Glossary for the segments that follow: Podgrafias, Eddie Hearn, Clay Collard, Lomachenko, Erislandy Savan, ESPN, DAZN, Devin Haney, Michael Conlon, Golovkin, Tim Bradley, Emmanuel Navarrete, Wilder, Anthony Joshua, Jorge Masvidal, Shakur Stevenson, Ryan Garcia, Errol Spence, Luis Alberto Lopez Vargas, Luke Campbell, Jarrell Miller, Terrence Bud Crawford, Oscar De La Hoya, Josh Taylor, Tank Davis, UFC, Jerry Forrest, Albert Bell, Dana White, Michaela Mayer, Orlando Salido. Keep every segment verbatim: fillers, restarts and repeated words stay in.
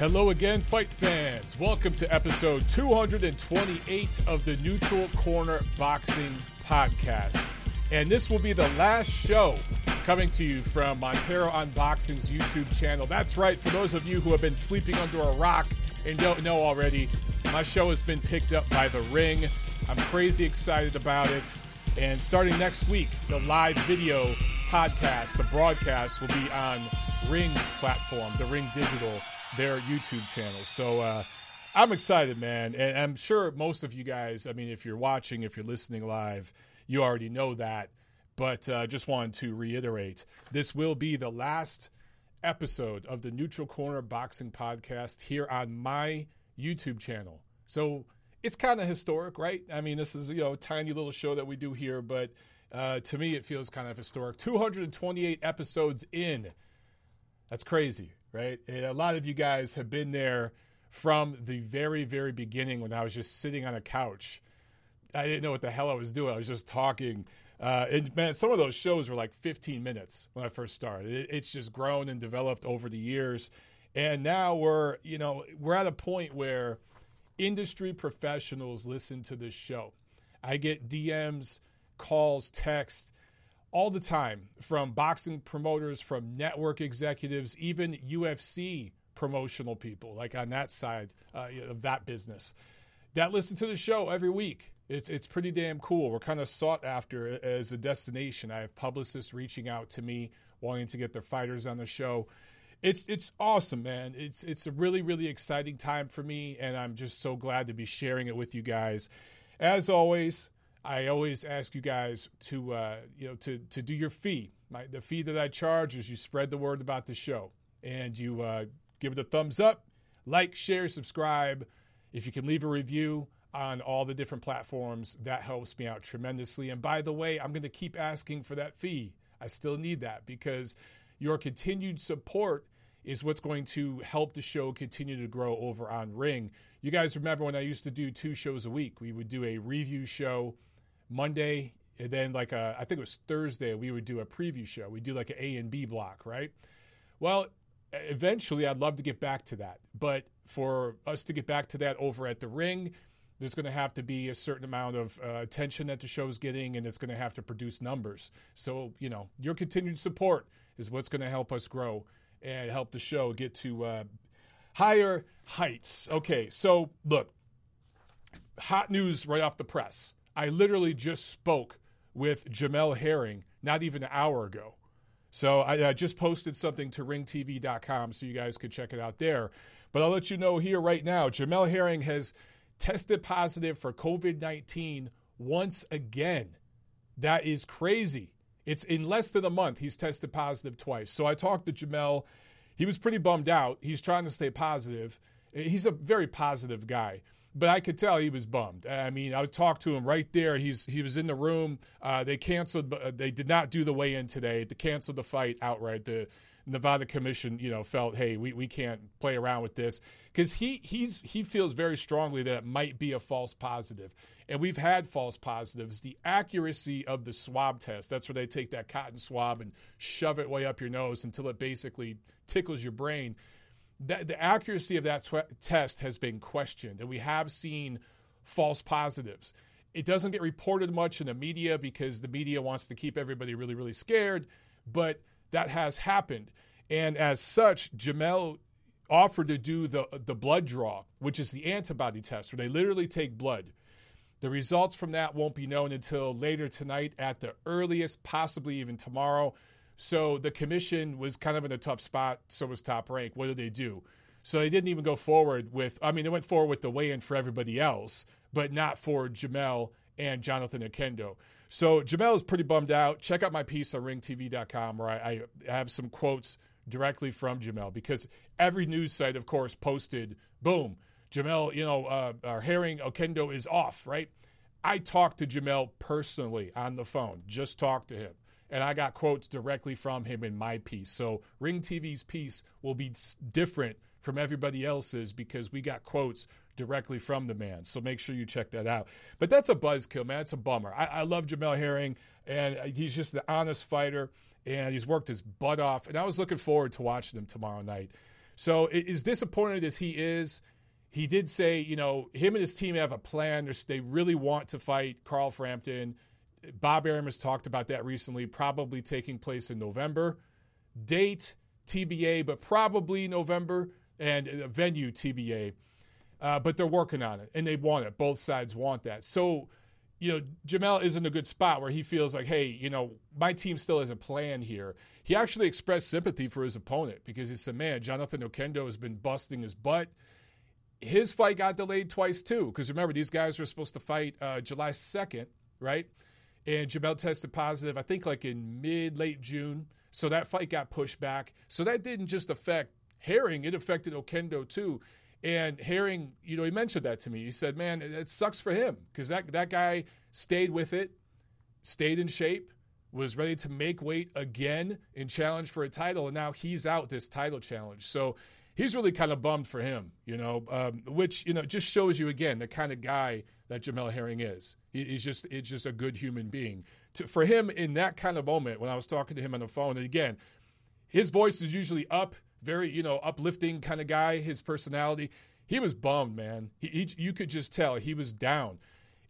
Hello again, fight fans. Welcome to episode two twenty-eight of the Neutral Corner Boxing Podcast. And this will be the last show coming to you from Montero Unboxing's YouTube channel. That's right, for those of you who have been sleeping under a rock and don't know already, my show has been picked up by The Ring. I'm crazy excited about it. And starting next week, the live video podcast, the broadcast, will be on Ring's platform, the Ring Digital, their YouTube channel. So uh, I'm excited, man. And I'm sure most of you guys, I mean, if you're watching, if you're listening live, you already know that. But uh, just wanted to reiterate, this will be the last episode of the Neutral Corner Boxing Podcast here on my YouTube channel. So it's kind of historic, right? I mean, this is, you know, a tiny little show that we do here, but uh, to me, it feels kind of historic. two twenty-eight episodes in. That's crazy, right? And a lot of you guys have been there from the very, very beginning when I was just sitting on a couch. I didn't know what the hell I was doing. I was just talking. Uh, and man, some of those shows were like fifteen minutes when I first started. It, it's just grown and developed over the years. And now we're, you know, we're at a point where industry professionals listen to this show. I get D Ms, calls, texts all the time from boxing promoters, from network executives, even U F C promotional people, like on that side uh, of that business, that listen to the show every week. It's it's pretty damn cool. We're kind of sought after as a destination. I have publicists reaching out to me, wanting to get their fighters on the show. It's it's awesome, man. It's it's a really, really exciting time for me, and I'm just so glad to be sharing it with you guys. As always, I always ask you guys to uh, you know to to do your fee. My, the fee that I charge is you spread the word about the show, and you uh, give it a thumbs up, like, share, subscribe. If you can leave a review on all the different platforms, that helps me out tremendously. And by the way, I'm going to keep asking for that fee. I still need that because your continued support is what's going to help the show continue to grow over on Ring. You guys remember when I used to do two shows a week, we would do a review show Monday, and then like a, I think it was Thursday, we would do a preview show. We'd do like an A and B block, right? Well, eventually I'd love to get back to that. But for us to get back to that over at The Ring, there's going to have to be a certain amount of uh, attention that the show's getting, and it's going to have to produce numbers. So, you know, your continued support is what's going to help us grow and help the show get to uh, higher heights. Okay, so look, hot news right off the press. I literally just spoke with Jamel Herring not even an hour ago. So I, I just posted something to ring t v dot com so you guys could check it out there. But I'll let you know here right now, Jamel Herring has tested positive for covid nineteen once again. That is crazy. It's in less than a month he's tested positive twice. So I talked to Jamel. He was pretty bummed out. He's trying to stay positive. He's a very positive guy, but I could tell he was bummed. I mean, I talked to him right there. He's he was in the room. Uh, they canceled. They did not do the weigh-in today. They canceled the fight outright. The Nevada Commission, you know, felt, hey, we, we can't play around with this because he he's he feels very strongly that it might be a false positive. And we've had false positives. The accuracy of the swab test, that's where they take that cotton swab and shove it way up your nose until it basically tickles your brain. That, the accuracy of that tw- test has been questioned, and we have seen false positives. It doesn't get reported much in the media because the media wants to keep everybody really, really scared, but that has happened. And as such, Jamel offered to do the the blood draw, which is the antibody test, where they literally take blood. The results from that won't be known until later tonight at the earliest, possibly even tomorrow. So the commission was kind of in a tough spot. So was Top Rank. What did they do? So they didn't even go forward with, I mean, they went forward with the weigh-in for everybody else, but not for Jamel and Jonathan Oquendo. So Jamel is pretty bummed out. Check out my piece on ring t v dot com where I, I have some quotes directly from Jamel because every news site, of course, posted, boom, Jamel, you know, uh, our Herring Oquendo is off, right? I talked to Jamel personally on the phone, just talked to him, and I got quotes directly from him in my piece. So Ring T V's piece will be different from everybody else's because we got quotes directly from the man. So make sure you check that out. But that's a buzzkill, man. It's a bummer. I, I love Jamel Herring, and he's just an honest fighter, and he's worked his butt off. And I was looking forward to watching him tomorrow night. So as disappointed as he is, he did say, you know, him and his team have a plan. They really want to fight Carl Frampton. Bob Arum has talked about that recently, probably taking place in November. Date, T B A, but probably November, and venue, T B A. Uh, but they're working on it, and they want it. Both sides want that. So, you know, Jamel is in a good spot where he feels like, hey, you know, my team still has a plan here. He actually expressed sympathy for his opponent because he said, man, Jonathan Oquendo has been busting his butt. His fight got delayed twice, too, because remember, these guys were supposed to fight uh, July second, right? And Jamel tested positive, I think, like in mid, late June. So that fight got pushed back. So that didn't just affect Herring. It affected Oquendo, too. And Herring, you know, he mentioned that to me. He said, man, it sucks for him because that, that guy stayed with it, stayed in shape, was ready to make weight again and challenge for a title, and now he's out this title challenge. So he's really kind of bummed for him, you know, um, which, you know, just shows you, again, the kind of guy that Jamel Herring is. He, he's just it's just a good human being. To, for him, in that kind of moment, when I was talking to him on the phone, and again, his voice is usually up, very, you know, uplifting kind of guy, his personality. He was bummed, man. He, he, you could just tell he was down.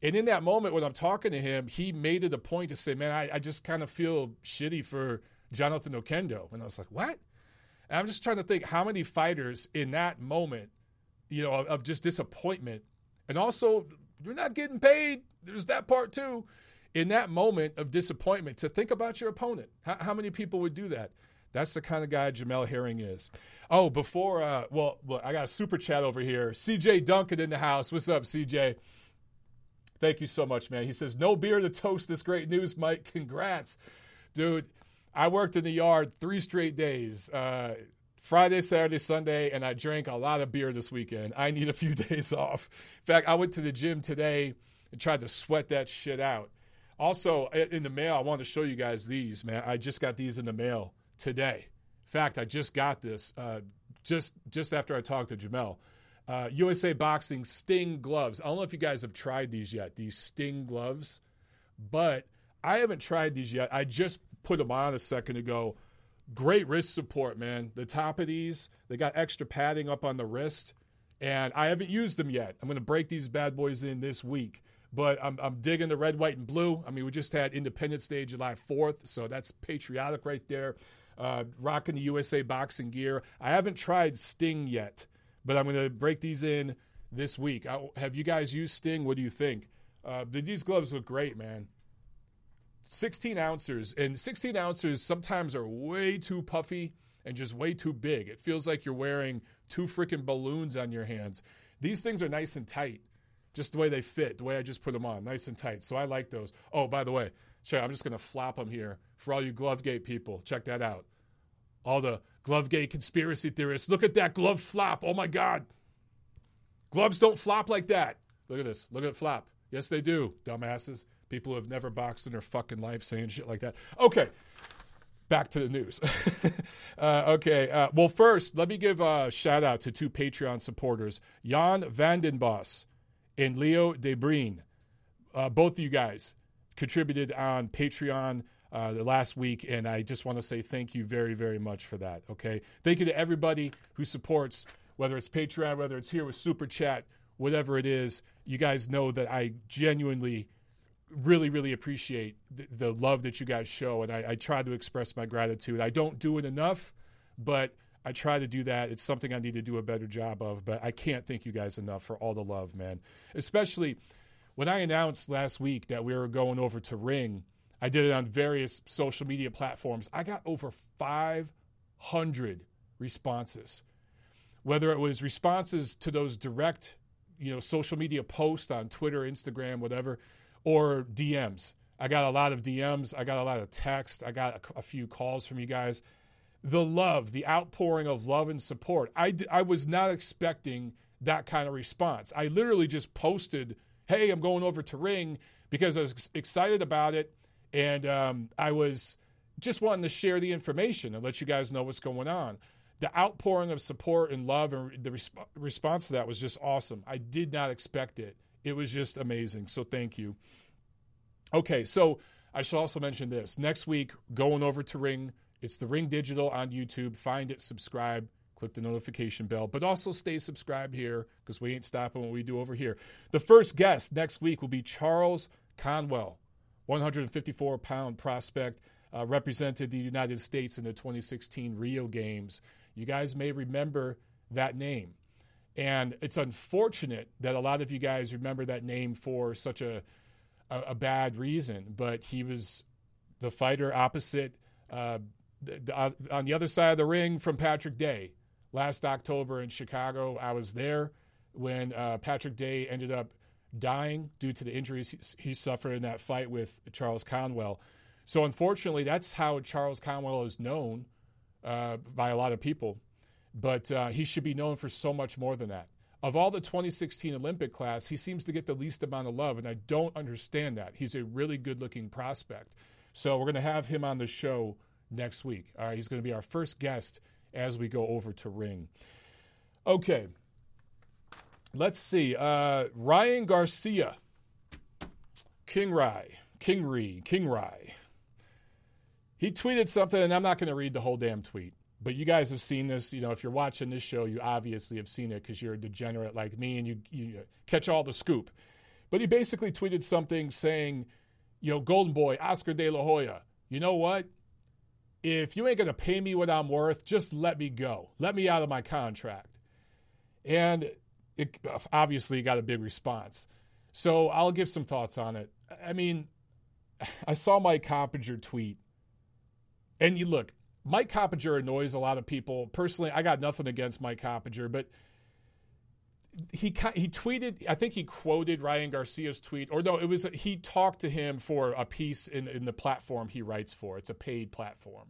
And in that moment when I'm talking to him, he made it a point to say, man, I, I just kind of feel shitty for Jonathan Oquendo. And I was like, what? And I'm just trying to think how many fighters in that moment, you know, of, of just disappointment. And also, you're not getting paid. There's that part too. In that moment of disappointment, to think about your opponent. How, how many people would do that? That's the kind of guy Jamel Herring is. Oh, before, uh, well, look, I got a super chat over here. C J Duncan in the house. What's up, C J? Thank you so much, man. He says, no beer to toast this great news, Mike. Congrats. Dude, I worked in the yard three straight days, uh, Friday, Saturday, Sunday, and I drank a lot of beer this weekend. I need a few days off. In fact, I went to the gym today and tried to sweat that shit out. Also, in the mail, I wanted to show you guys these, man. I just got these in the mail today. In fact, I just got this uh, just just after I talked to Jamel. Uh, U S A Boxing Sting gloves. I don't know if you guys have tried these yet, these Sting gloves, but I haven't tried these yet. I just put them on a second ago. Great wrist support, man. The top of these, they got extra padding up on the wrist, and I haven't used them yet. I'm going to break these bad boys in this week, but I'm, I'm digging the red, white, and blue. I mean, we just had Independence Day, July fourth, so that's patriotic right there. Uh, rocking the U S A Boxing gear. I haven't tried Sting yet, but I'm going to break these in this week. I, have you guys used Sting? What do you think? Uh, these gloves look great, man. sixteen ounces, and sixteen ounces sometimes are way too puffy and just way too big. It feels like you're wearing two freaking balloons on your hands. These things are nice and tight, just the way they fit, the way I just put them on, nice and tight. So I like those. Oh, by the way, sure, I'm just going to flop them here for all you Glovegate people. Check that out. All the Glovegate conspiracy theorists. Look at that glove flop. Oh, my God. Gloves don't flop like that. Look at this. Look at it flop. Yes, they do, dumbasses. People who have never boxed in their fucking life saying shit like that. Okay, back to the news. uh, okay, uh, well, first, let me give a shout-out to two Patreon supporters, Jan Vandenbos and Leo Debreen. Uh, both of you guys contributed on Patreon uh, the last week, and I just want to say thank you very, very much for that, okay? Thank you to everybody who supports, whether it's Patreon, whether it's here with Super Chat, whatever it is. You guys know that I genuinely really, really appreciate the, the love that you guys show, and I, I try to express my gratitude. I don't do it enough, but I try to do that. It's something I need to do a better job of, but I can't thank you guys enough for all the love, man, especially when I announced last week that we were going over to Ring. I did it on various social media platforms. I got over five hundred responses, whether it was responses to those direct, you know, social media posts on Twitter, Instagram, whatever, or D Ms. I got a lot of D Ms. I got a lot of text. I got a, a few calls from you guys. The love, the outpouring of love and support. I, d- I was not expecting that kind of response. I literally just posted, hey, I'm going over to Ring, because I was excited about it, and um, I was just wanting to share the information and let you guys know what's going on. The outpouring of support and love and the resp- response to that was just awesome. I did not expect it. It was just amazing, so thank you. Okay, so I should also mention this. Next week, going over to Ring. It's the Ring Digital on YouTube. Find it, subscribe, click the notification bell, but also stay subscribed here because we ain't stopping what we do over here. The first guest next week will be Charles Conwell, one fifty-four pound prospect, uh, represented the United States in the twenty sixteen Rio Games. You guys may remember that name. And it's unfortunate that a lot of you guys remember that name for such a a, a bad reason, but he was the fighter opposite, uh, the, the, on the other side of the ring from Patrick Day. Last October in Chicago, I was there when uh, Patrick Day ended up dying due to the injuries he, he suffered in that fight with Charles Conwell. So unfortunately, that's how Charles Conwell is known uh, by a lot of people. But uh, he should be known for so much more than that. Of all the twenty sixteen Olympic class, he seems to get the least amount of love, and I don't understand that. He's a really good-looking prospect. So we're going to have him on the show next week. All right, he's going to be our first guest as we go over to Ring. Okay, let's see. Uh, Ryan Garcia, King Rai, King Ri, King Rai. He tweeted something, and I'm not going to read the whole damn tweet. But you guys have seen this. You know, if you're watching this show, you obviously have seen it because you're a degenerate like me and you, you catch all the scoop. But he basically tweeted something saying, you know, Golden Boy, Oscar De La Hoya, you know what? If you ain't going to pay me what I'm worth, just let me go. Let me out of my contract. And it obviously got a big response. So I'll give some thoughts on it. I mean, I saw Mike Coppinger tweet. And you look. Mike Coppinger annoys a lot of people. Personally, I got nothing against Mike Coppinger, but he he tweeted, I think he quoted Ryan Garcia's tweet, or no, it was he talked to him for a piece in, in the platform he writes for. It's a paid platform.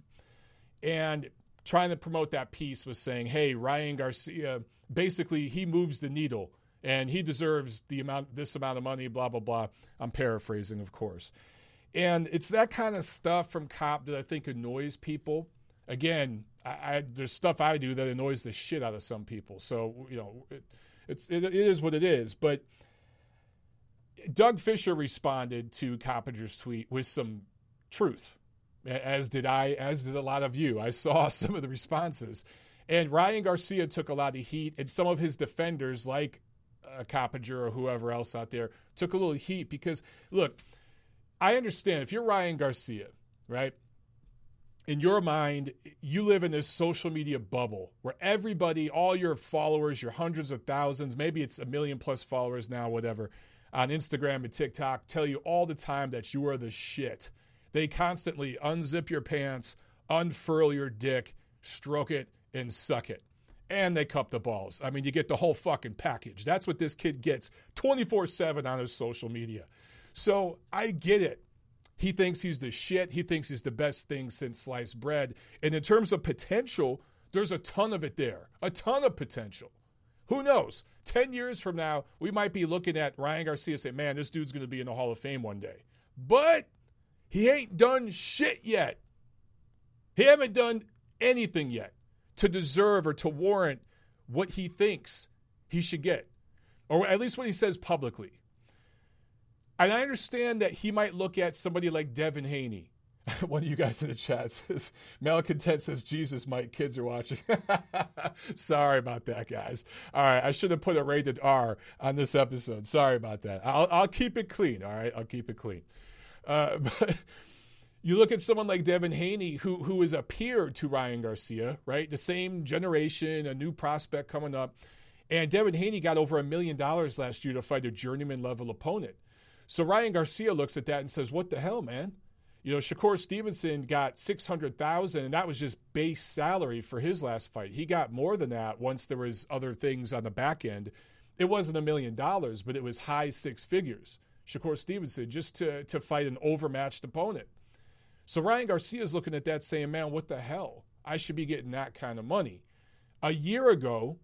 And trying to promote that piece was saying, hey, Ryan Garcia, basically he moves the needle, and he deserves the amount, this amount of money, blah, blah, blah. I'm paraphrasing, of course. And it's that kind of stuff from Cop that I think annoys people. Again, I, I, there's stuff I do that annoys the shit out of some people. So, you know, it, it's, it, it is what it is. But Doug Fisher responded to Coppinger's tweet with some truth, as did I, as did a lot of you. I saw some of the responses. And Ryan Garcia took a lot of heat, and some of his defenders, like uh, Coppinger or whoever else out there, took a little heat because, look, I understand if you're Ryan Garcia, right? In your mind, you live in this social media bubble where everybody, all your followers, your hundreds of thousands, maybe it's a million plus followers now, whatever, on Instagram and TikTok, tell you all the time that you are the shit. They constantly unzip your pants, unfurl your dick, stroke it, and suck it. And they cup the balls. I mean, you get the whole fucking package. That's what this kid gets twenty-four seven on his social media. So I get it. He thinks he's the shit. He thinks he's the best thing since sliced bread. And in terms of potential, there's a ton of it there, a ton of potential. Who knows? Ten years from now, we might be looking at Ryan Garcia and say, man, this dude's going to be in the Hall of Fame one day. But he ain't done shit yet. He haven't done anything yet to deserve or to warrant what he thinks he should get, or at least what he says publicly. And I understand that he might look at somebody like Devin Haney. One of you guys in the chat says, Malcontent says, Jesus, Mike, kids are watching. Sorry about that, guys. All right, I should have put a rated R on this episode. Sorry about that. I'll, I'll keep it clean, all right? I'll keep it clean. Uh, but you look at someone like Devin Haney, who, who is a peer to Ryan Garcia, right? The same generation, a new prospect coming up. And Devin Haney got over a million dollars last year to fight a journeyman-level opponent. So Ryan Garcia looks at that and says, what the hell, man? You know, Shakur Stevenson got six hundred thousand dollars, and that was just base salary for his last fight. He got more than that once there was other things on the back end. It wasn't a million dollars, but it was high six figures, Shakur Stevenson, just to, to fight an overmatched opponent. So Ryan Garcia is looking at that saying, man, what the hell? I should be getting that kind of money. A year ago,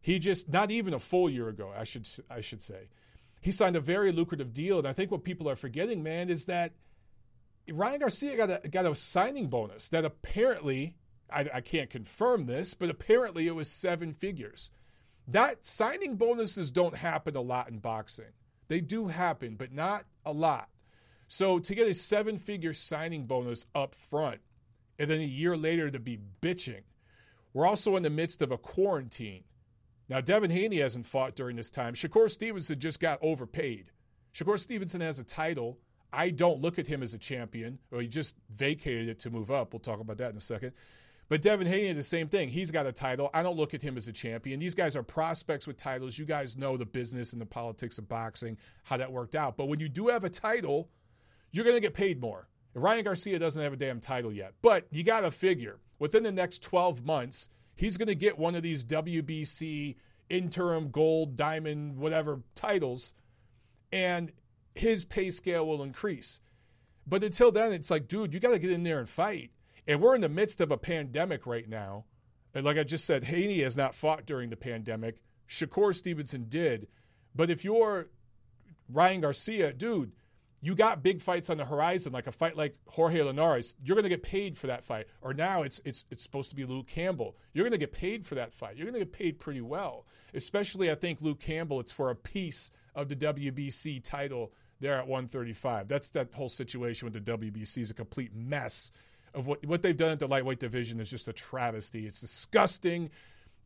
he just, not even a full year ago, I should I should say, he signed a very lucrative deal, and I think what people are forgetting, man, is that Ryan Garcia got a got a signing bonus that apparently, I, I can't confirm this, but apparently it was seven figures. That signing bonuses don't happen a lot in boxing. They do happen, but not a lot. So to get a seven-figure signing bonus up front, and then a year later to be bitching, We're also in the midst of a quarantine. Now, Devin Haney hasn't fought during this time. Shakur Stevenson just got overpaid. Shakur Stevenson has a title. I don't look at him as a champion. Or he just vacated it to move up. We'll talk about that in a second. But Devin Haney did the same thing. He's got a title. I don't look at him as a champion. These guys are prospects with titles. You guys know the business and the politics of boxing, how that worked out. But when you do have a title, you're going to get paid more. And Ryan Garcia doesn't have a damn title yet. But you got to figure, within the next twelve months, he's going to get one of these W B C interim gold, diamond, whatever titles, and his pay scale will increase. But until then, it's like, dude, you got to get in there and fight. And we're in the midst of a pandemic right now. And like I just said, Haney has not fought during the pandemic. Shakur Stevenson did. But if you're Ryan Garcia, dude, you got big fights on the horizon, like a fight like Jorge Linares. You're going to get paid for that fight. Or now it's it's it's supposed to be Luke Campbell. You're going to get paid for that fight. You're going to get paid pretty well. Especially, I think, Luke Campbell, it's for a piece of the W B C title there at one thirty-five. That's that whole situation with the W B C is a complete mess. Of what what they've done at the lightweight division is just a travesty. It's disgusting.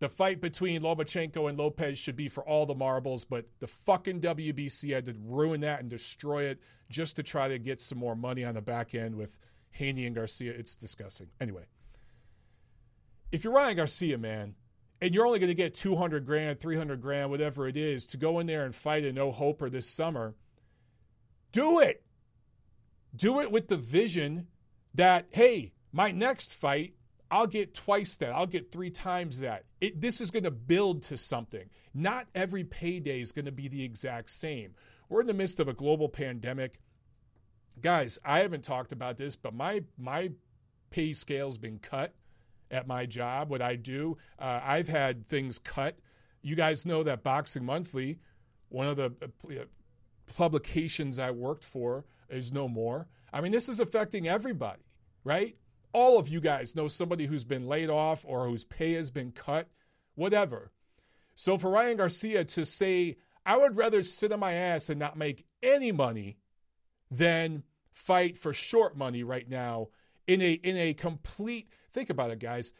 The fight between Lomachenko and Lopez should be for all the marbles, but the fucking W B C had to ruin that and destroy it just to try to get some more money on the back end with Haney and Garcia. It's disgusting. Anyway, if you're Ryan Garcia, man, and you're only going to get two hundred grand, three hundred grand, whatever it is, to go in there and fight a no-hoper this summer, do it. Do it with the vision that, hey, my next fight, I'll get twice that. I'll get three times that. It, this is going to build to something. Not every payday is going to be the exact same. We're in the midst of a global pandemic. Guys, I haven't talked about this, but my my pay scale's been cut at my job, what I do. Uh, I've had things cut. You guys know that Boxing Monthly, one of the uh, publications I worked for, is no more. I mean, this is affecting everybody, right? All of you guys know somebody who's been laid off or whose pay has been cut, whatever. So for Ryan Garcia to say, I would rather sit on my ass and not make any money than fight for short money right now in a in a complete, think about it, guys.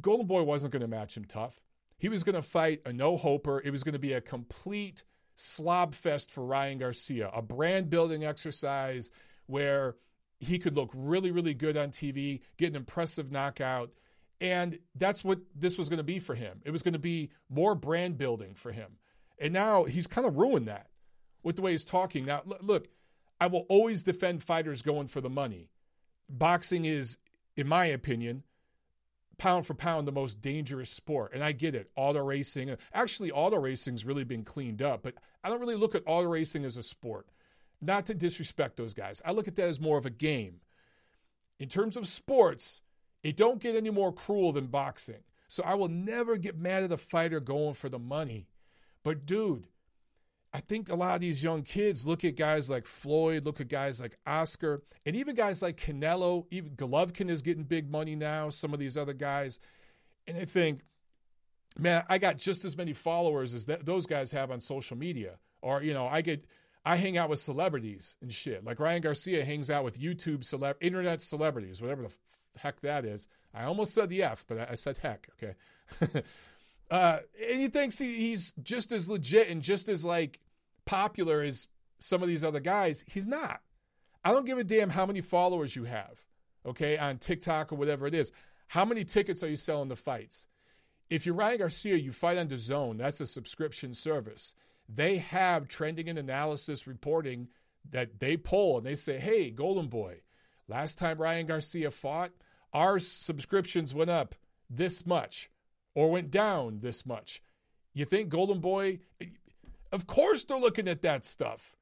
Golden Boy wasn't going to match him tough. He was going to fight a no-hoper. It was going to be a complete slob fest for Ryan Garcia, a brand-building exercise where he could look really, really good on T V, get an impressive knockout, and that's what this was going to be for him. It was going to be more brand building for him. And now he's kind of ruined that with the way he's talking. Now, look, I will always defend fighters going for the money. Boxing is, in my opinion, pound for pound, the most dangerous sport. And I get it. Auto racing. Actually, auto racing's really been cleaned up, but I don't really look at auto racing as a sport. Not to disrespect those guys. I look at that as more of a game. In terms of sports, it don't get any more cruel than boxing. So I will never get mad at a fighter going for the money. But, dude, I think a lot of these young kids look at guys like Floyd, look at guys like Oscar, and even guys like Canelo. Even Golovkin is getting big money now, some of these other guys. And they think, man, I got just as many followers as that, those guys have on social media. Or, you know, I get... I hang out with celebrities and shit. Like Ryan Garcia hangs out with YouTube celeb, internet celebrities, whatever the f- heck that is. I almost said the F, but I, I said heck. Okay. uh, and he thinks he, he's just as legit and just as like popular as some of these other guys. He's not. I don't give a damn how many followers you have. Okay. On TikTok or whatever it is. How many tickets are you selling to fights? If you're Ryan Garcia, you fight on DAZN. That's a subscription service. They have trending and analysis reporting that they poll, and they say, hey, Golden Boy, last time Ryan Garcia fought, our subscriptions went up this much or went down this much. You think Golden Boy? Of course they're looking at that stuff.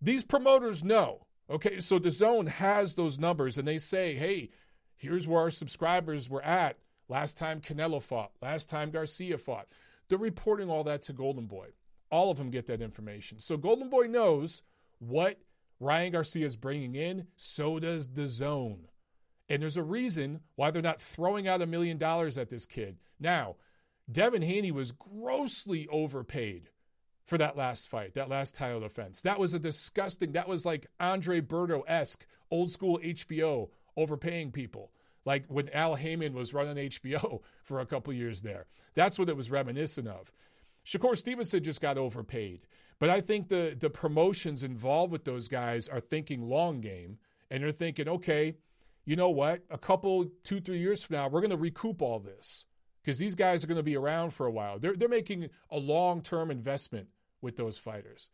These promoters know. Okay, so DAZN has those numbers, and they say, hey, here's where our subscribers were at last time Canelo fought, last time Garcia fought. They're reporting all that to Golden Boy. All of them get that information. So Golden Boy knows what Ryan Garcia is bringing in. So does DAZN. And there's a reason why they're not throwing out a million dollars at this kid. Now, Devin Haney was grossly overpaid for that last fight, that last title defense. That was a disgusting, that was like Andre Berto-esque, old school H B O overpaying people. like when Al Heyman was running H B O for a couple years there. That's what it was reminiscent of. Shakur Stevenson just got overpaid. But I think the the promotions involved with those guys are thinking long game, and they're thinking, okay, you know what? A couple, two, three years from now, we're going to recoup all this because these guys are going to be around for a while. They're, they're making a long-term investment with those fighters.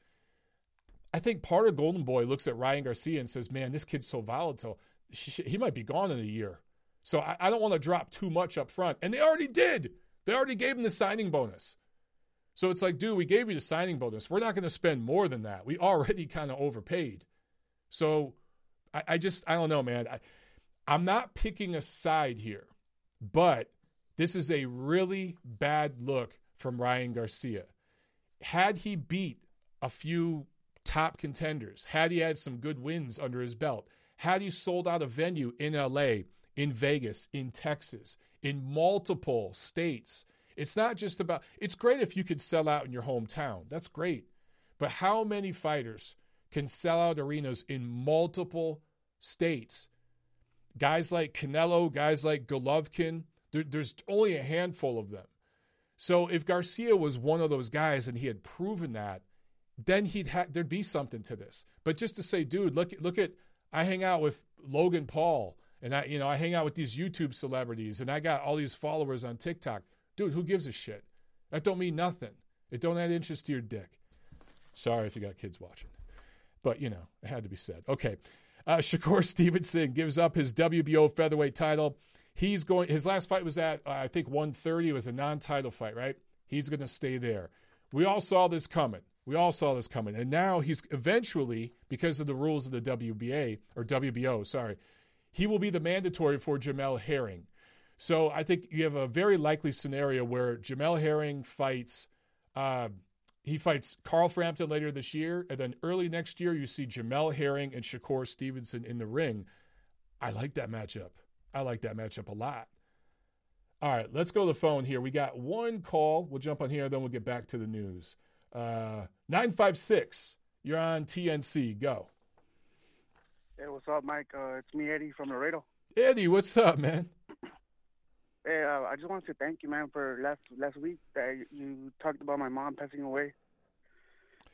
I think part of Golden Boy looks at Ryan Garcia and says, man, this kid's so volatile. He might be gone in a year. So I, I don't want to drop too much up front. And they already did. They already gave him the signing bonus. So it's like, dude, we gave you the signing bonus. We're not going to spend more than that. We already kind of overpaid. So I, I just, I don't know, man. I, I'm not picking a side here, but this is a really bad look from Ryan Garcia. Had he beat a few top contenders, had he had some good wins under his belt, had he sold out a venue in L A, in Vegas, in Texas, in multiple states, it's not just about, it's great if you could sell out in your hometown. That's great. But how many fighters can sell out arenas in multiple states? Guys like Canelo, guys like Golovkin, there, there's only a handful of them. So if Garcia was one of those guys and he had proven that, then he'd ha- there'd be something to this. But just to say, dude, look, look at, I hang out with Logan Paul and I, you know, I hang out with these YouTube celebrities and I got all these followers on TikTok. Dude, who gives a shit? That don't mean nothing. It don't add inches to your dick. Sorry if you got kids watching. But, you know, it had to be said. Okay. Uh, Shakur Stevenson gives up his W B O featherweight title. He's going. His last fight was at, uh, I think, one thirty. It was a non-title fight, right? He's going to stay there. We all saw this coming. We all saw this coming. And now he's eventually, because of the rules of the W B A, or W B O, sorry, he will be the mandatory for Jamel Herring. So I think you have a very likely scenario where Jamel Herring fights, uh, he fights Carl Frampton later this year, and then early next year you see Jamel Herring and Shakur Stevenson in the ring. I like that matchup. I like that matchup a lot. All right, let's go to the phone here. We got one call. We'll jump on here, then we'll get back to the news. Uh, nine five six, you're on T N C. Go. Hey, what's up, Mike? Uh, it's me, Eddie, from Laredo. Eddie, what's up, man? Hey, uh, I just want to thank you, man, for last last week that you talked about my mom passing away.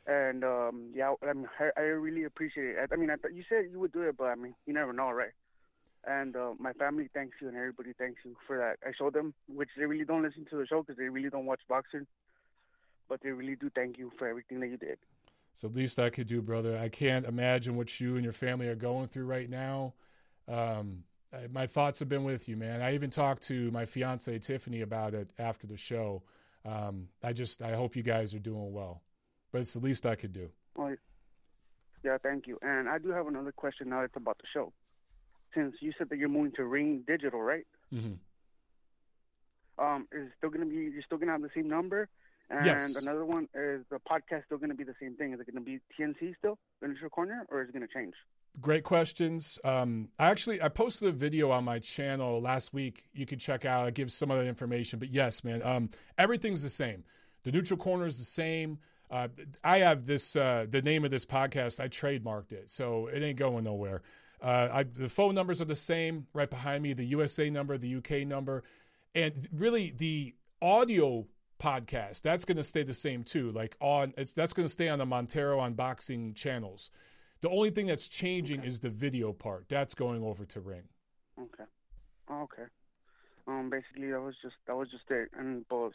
And, um, yeah, I, mean, I, I really appreciate it. I, I mean, I th- you said you would do it, but, I mean, you never know, right? And uh, my family thanks you and everybody thanks you for that. I showed them, which they really don't listen to the show because they really don't watch boxing. But they really do thank you for everything that you did. It's the least I could do, brother. I can't imagine what you and your family are going through right now. Um My thoughts have been with you, man. I even talked to my fiance, Tiffany, about it after the show. Um, I just, I hope you guys are doing well, but it's the least I could do. Well, yeah, thank you. And I do have another question now. It's about the show. Since you said that you're moving to Ring Digital, right? Mm-hmm. Um, is it still going to be, you're still going to have the same number? And yes. Another one is the podcast still going to be the same thing? Is it going to be T N C still, Miniature Corner, or is it going to change? Great questions. Um, I actually, I posted a video on my channel last week. You can check out. I give some of that information. But yes, man, um, everything's the same. The Neutral Corner is the same. Uh, I have this, uh, the name of this podcast, I trademarked it. So it ain't going nowhere. Uh, I, the phone numbers are the same right behind me, the U S A number, the U K number. And really the audio podcast, that's going to stay the same too. Like on, it's, that's going to stay on the Montero Unboxing channels. The only thing that's changing okay. is the video part. That's going over to Ring. Okay. Okay. Um, basically, that was just that was just it. And both,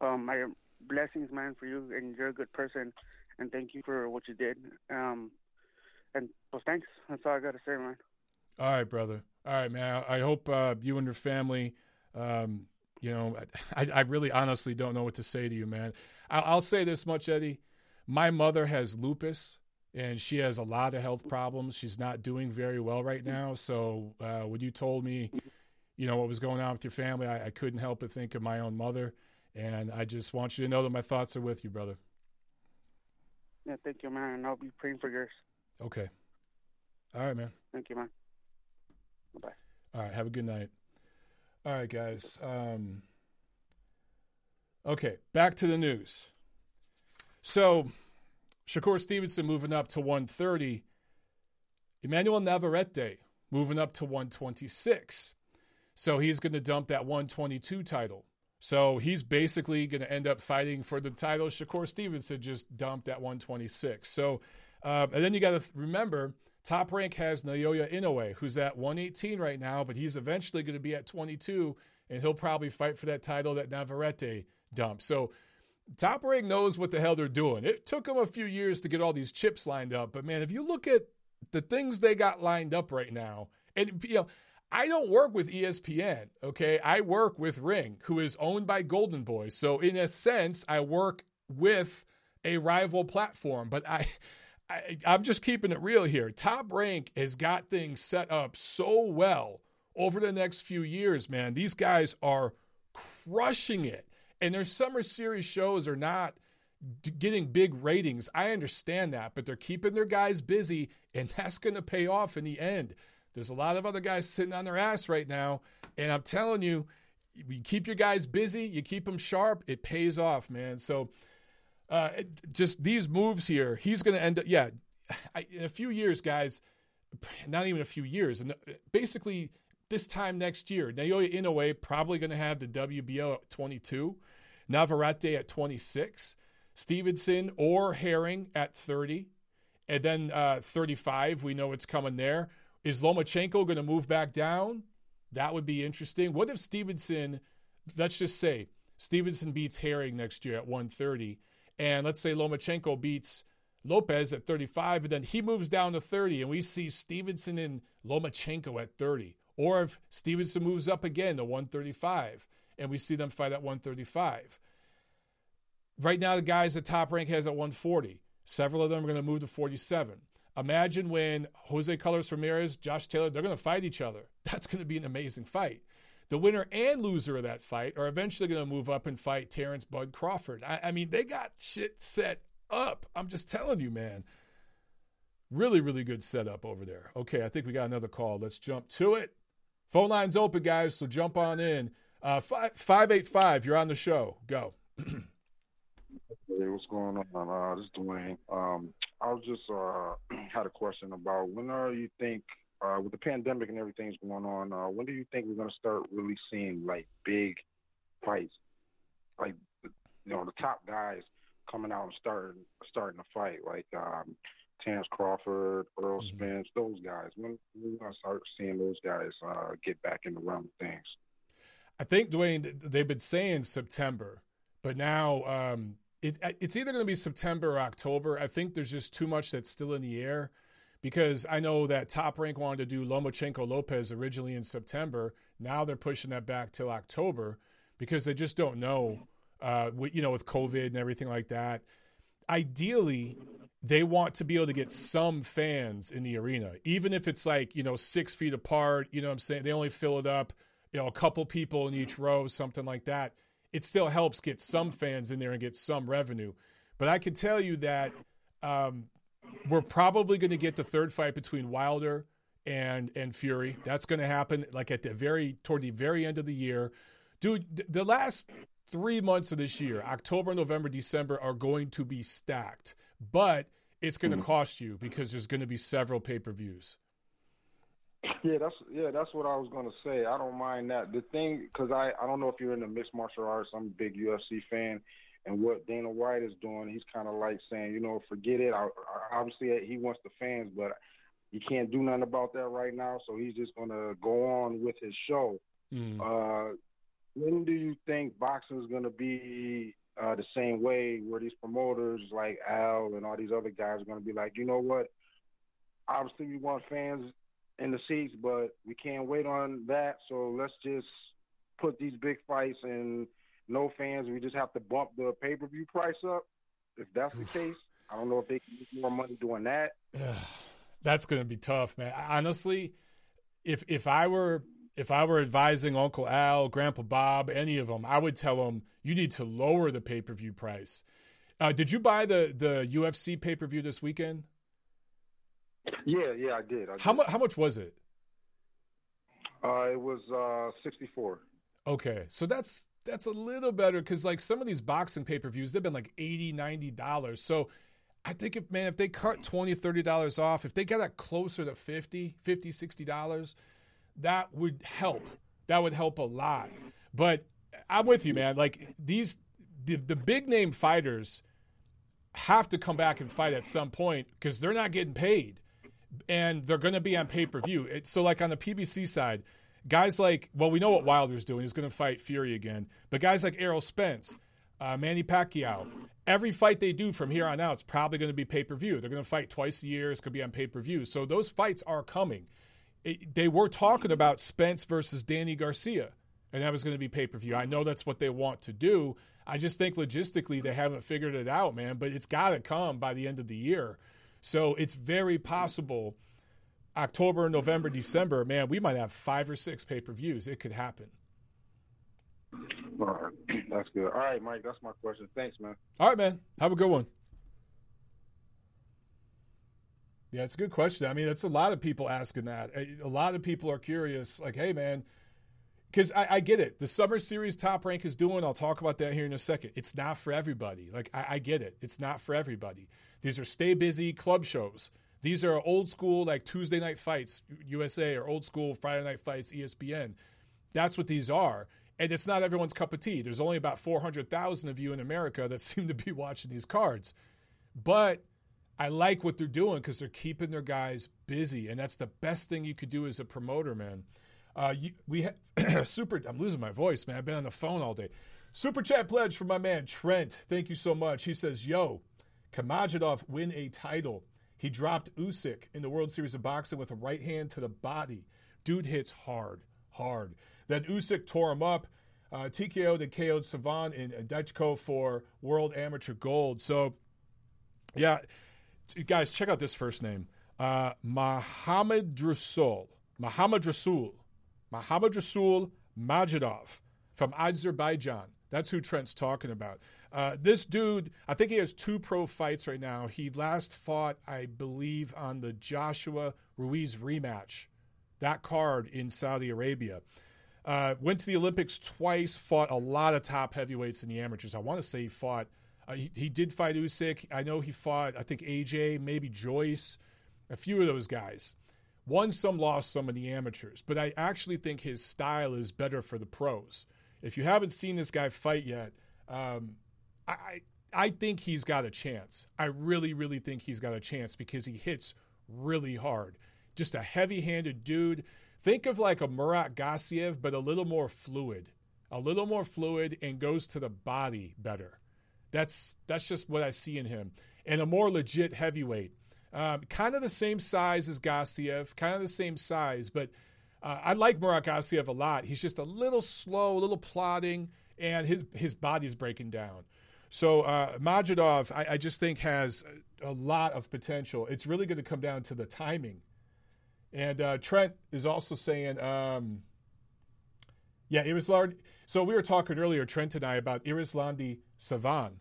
um, my blessings, man, for you, and you're a good person, and thank you for what you did. Um, and well, thanks. That's all I gotta say, man. All right, brother. All right, man. I hope uh, you and your family. Um, you know, I, I really, honestly don't know what to say to you, man. I, I'll say this much, Eddie. My mother has lupus. And she has a lot of health problems. She's not doing very well right now. So uh, when you told me, you know, what was going on with your family, I, I couldn't help but think of my own mother. And I just want you to know that my thoughts are with you, brother. Yeah, thank you, man. And I'll be praying for yours. Okay. All right, man. Thank you, man. Bye-bye. All right. Have a good night. All right, guys. Um, okay. Back to the news. So... Shakur Stevenson moving up to one thirty. Emmanuel Navarrete moving up to one twenty-six. So he's going to dump that one twenty-two title. So he's basically going to end up fighting for the title Shakur Stevenson just dumped at one twenty-six. So, uh, and then you got to th- remember, Top Rank has Naoya Inoue, who's at one eighteen right now, but he's eventually going to be at twenty-two, and he'll probably fight for that title that Navarrete dumped. So Top Rank knows what the hell they're doing. It took them a few years to get all these chips lined up, but man, if you look at the things they got lined up right now, and you know, I don't work with E S P N, okay? I work with Ring, who is owned by Golden Boy. So in a sense, I work with a rival platform, but I, I, I'm just keeping it real here. Top Rank has got things set up so well over the next few years, man. These guys are crushing it, and their summer series shows are not getting big ratings. I understand that, but they're keeping their guys busy, and that's going to pay off in the end. There's a lot of other guys sitting on their ass right now, and I'm telling you, you keep your guys busy, you keep them sharp, it pays off, man. So uh, it, just these moves here, he's going to end up, yeah, I, in a few years, guys, not even a few years, and basically this time next year, Naoya Inoue probably going to have the W B O at twenty-two, Navarrete at twenty-six, Stevenson or Herring at thirty, and then uh, thirty-five, we know it's coming there. Is Lomachenko going to move back down? That would be interesting. What if Stevenson, let's just say, Stevenson beats Herring next year at one thirty, and let's say Lomachenko beats Lopez at thirty-five, and then he moves down to thirty, and we see Stevenson and Lomachenko at thirty. Or if Stevenson moves up again to one thirty-five, and we see them fight at one thirty-five. Right now, the guys at Top Rank has at one forty. Several of them are going to move to forty-seven. Imagine when Jose Carlos Ramirez, Josh Taylor, they're going to fight each other. That's going to be an amazing fight. The winner and loser of that fight are eventually going to move up and fight Terrence Bud Crawford. I, I mean, they got shit set up. I'm just telling you, man. Really, really good setup over there. Okay, I think we got another call. Let's jump to it. Phone line's open, guys, so jump on in. Uh, five, five eight five, you're on the show. Go. Hey, what's going on? Uh, this is Dwayne. Um, I was just uh, had a question about when do you think, uh, with the pandemic and everything's going on, uh, when do you think we're going to start really seeing, like, big fights? Like, you know, the top guys coming out and starting starting to fight, like um, Terrence Crawford, Errol Spence, mm-hmm. those guys. When are we going to start seeing those guys uh, get back in the realm of things? I think, Dwayne, they've been saying September, but now um... – It, it's either going to be September or October. I think there's just too much that's still in the air because I know that Top Rank wanted to do Lomachenko Lopez originally in September. Now they're pushing that back till October because they just don't know, uh, with, you know, with COVID and everything like that. Ideally, they want to be able to get some fans in the arena, even if it's like, you know, six feet apart, you know what I'm saying? They only fill it up, you know, a couple people in each row, something like that. It still helps get some fans in there and get some revenue. But I can tell you that um, we're probably going to get the third fight between Wilder and and Fury. That's going to happen like at the very toward the very end of the year. Dude, th- the last three months of this year, October, November, December, are going to be stacked. But it's going to cost you because there's going to be several pay-per-views. Yeah, that's yeah, that's what I was gonna say. I don't mind that. The thing, because I, I don't know if you're into mixed martial arts. I'm a big U F C fan, and what Dana White is doing, he's kind of like saying, you know, forget it. I, I, obviously, he wants the fans, but you can't do nothing about that right now. So he's just gonna go on with his show. Mm. Uh, when do you think boxing is gonna be uh, the same way, where these promoters like Al and all these other guys are gonna be like, you know what? Obviously, we want fans in the seats, but we can't wait on that, so let's just put these big fights and no fans. We just have to bump the pay-per-view price up. If that's Oof. the case, I don't know if they can get more money doing that. That's going to be tough, man. Honestly, if if I were if I were advising Uncle Al, Grandpa Bob, any of them, I would tell them you need to lower the pay-per-view price. Uh, did you buy the, the U F C pay-per-view this weekend? Yeah, yeah, I did. I how much? How much was it? Uh, it was uh, sixty-four. Okay, so that's that's a little better because like some of these boxing pay per views, they've been like eighty, ninety dollars. So I think if man, if they cut twenty, thirty dollars off, if they got that closer to fifty, fifty, sixty dollars, that would help. That would help a lot. But I'm with you, man. Like, these the, the big-name fighters have to come back and fight at some point because they're not getting paid, and they're going to be on pay-per-view. It, so, like, on the P B C side, guys like – well, we know what Wilder's doing. He's going to fight Fury again. But guys like Errol Spence, uh, Manny Pacquiao, every fight they do from here on out is probably going to be pay-per-view. They're going to fight twice a year. It's going to be on pay-per-view. So those fights are coming. It, they were talking about Spence versus Danny Garcia, and that was going to be pay-per-view. I know that's what they want to do. I just think logistically they haven't figured it out, man, but it's got to come by the end of the year. So it's very possible October, November, December, man, we might have five or six pay-per-views. It could happen. All right. That's good. All right, Mike, that's my question. Thanks, man. All right, man. Have a good one. Yeah, it's a good question. I mean, that's a lot of people asking that. A lot of people are curious, like, hey, man, because I, I get it. The Summer Series Top Rank is doing. I'll talk about that here in a second. It's not for everybody. Like, I, I get it. It's not for everybody. These are stay-busy club shows. These are old-school, like, Tuesday night fights, U S A, or old-school Friday night fights, E S P N. That's what these are. And it's not everyone's cup of tea. There's only about four hundred thousand of you in America that seem to be watching these cards. But I like what they're doing because they're keeping their guys busy, and that's the best thing you could do as a promoter, man. Uh, you, we ha- super. I'm losing my voice, man. I've been on the phone all day. Super chat pledge from my man Trent. Thank you so much. He says, "Yo, can Majidov win a title? He dropped Usyk in the World Series of Boxing with a right hand to the body. Dude hits hard, hard. Then Usyk tore him up. Uh, T K O'd and K O'd Savan in Dechko for World Amateur Gold. So, yeah." Guys, check out this first name. Uh, Magomedrasul. Magomedrasul. Magomedrasul Majidov from Azerbaijan. That's who Trent's talking about. Uh, this dude, I think he has two pro fights right now. He last fought, I believe, on the Joshua Ruiz rematch. That card in Saudi Arabia. Uh, went to the Olympics twice, fought a lot of top heavyweights in the amateurs. I want to say he fought... Uh, he, he did fight Usyk. I know he fought, I think, A J, maybe Joyce, a few of those guys. Won some, lost some in the amateurs. But I actually think his style is better for the pros. If you haven't seen this guy fight yet, um, I I think he's got a chance. I really, really think he's got a chance because he hits really hard. Just a heavy-handed dude. Think of like a Murat Gassiev, but a little more fluid. A little more fluid and goes to the body better. That's that's just what I see in him. And a more legit heavyweight. Um, kind of the same size as Gassiev, kind of the same size, but uh, I like Murat Gassiev a lot. He's just a little slow, a little plodding, and his, his body's breaking down. So uh, Majidov, I, I just think, has a lot of potential. It's really going to come down to the timing. And uh, Trent is also saying, um, yeah, it was large. So we were talking earlier, Trent and I, about Erislandy Savan,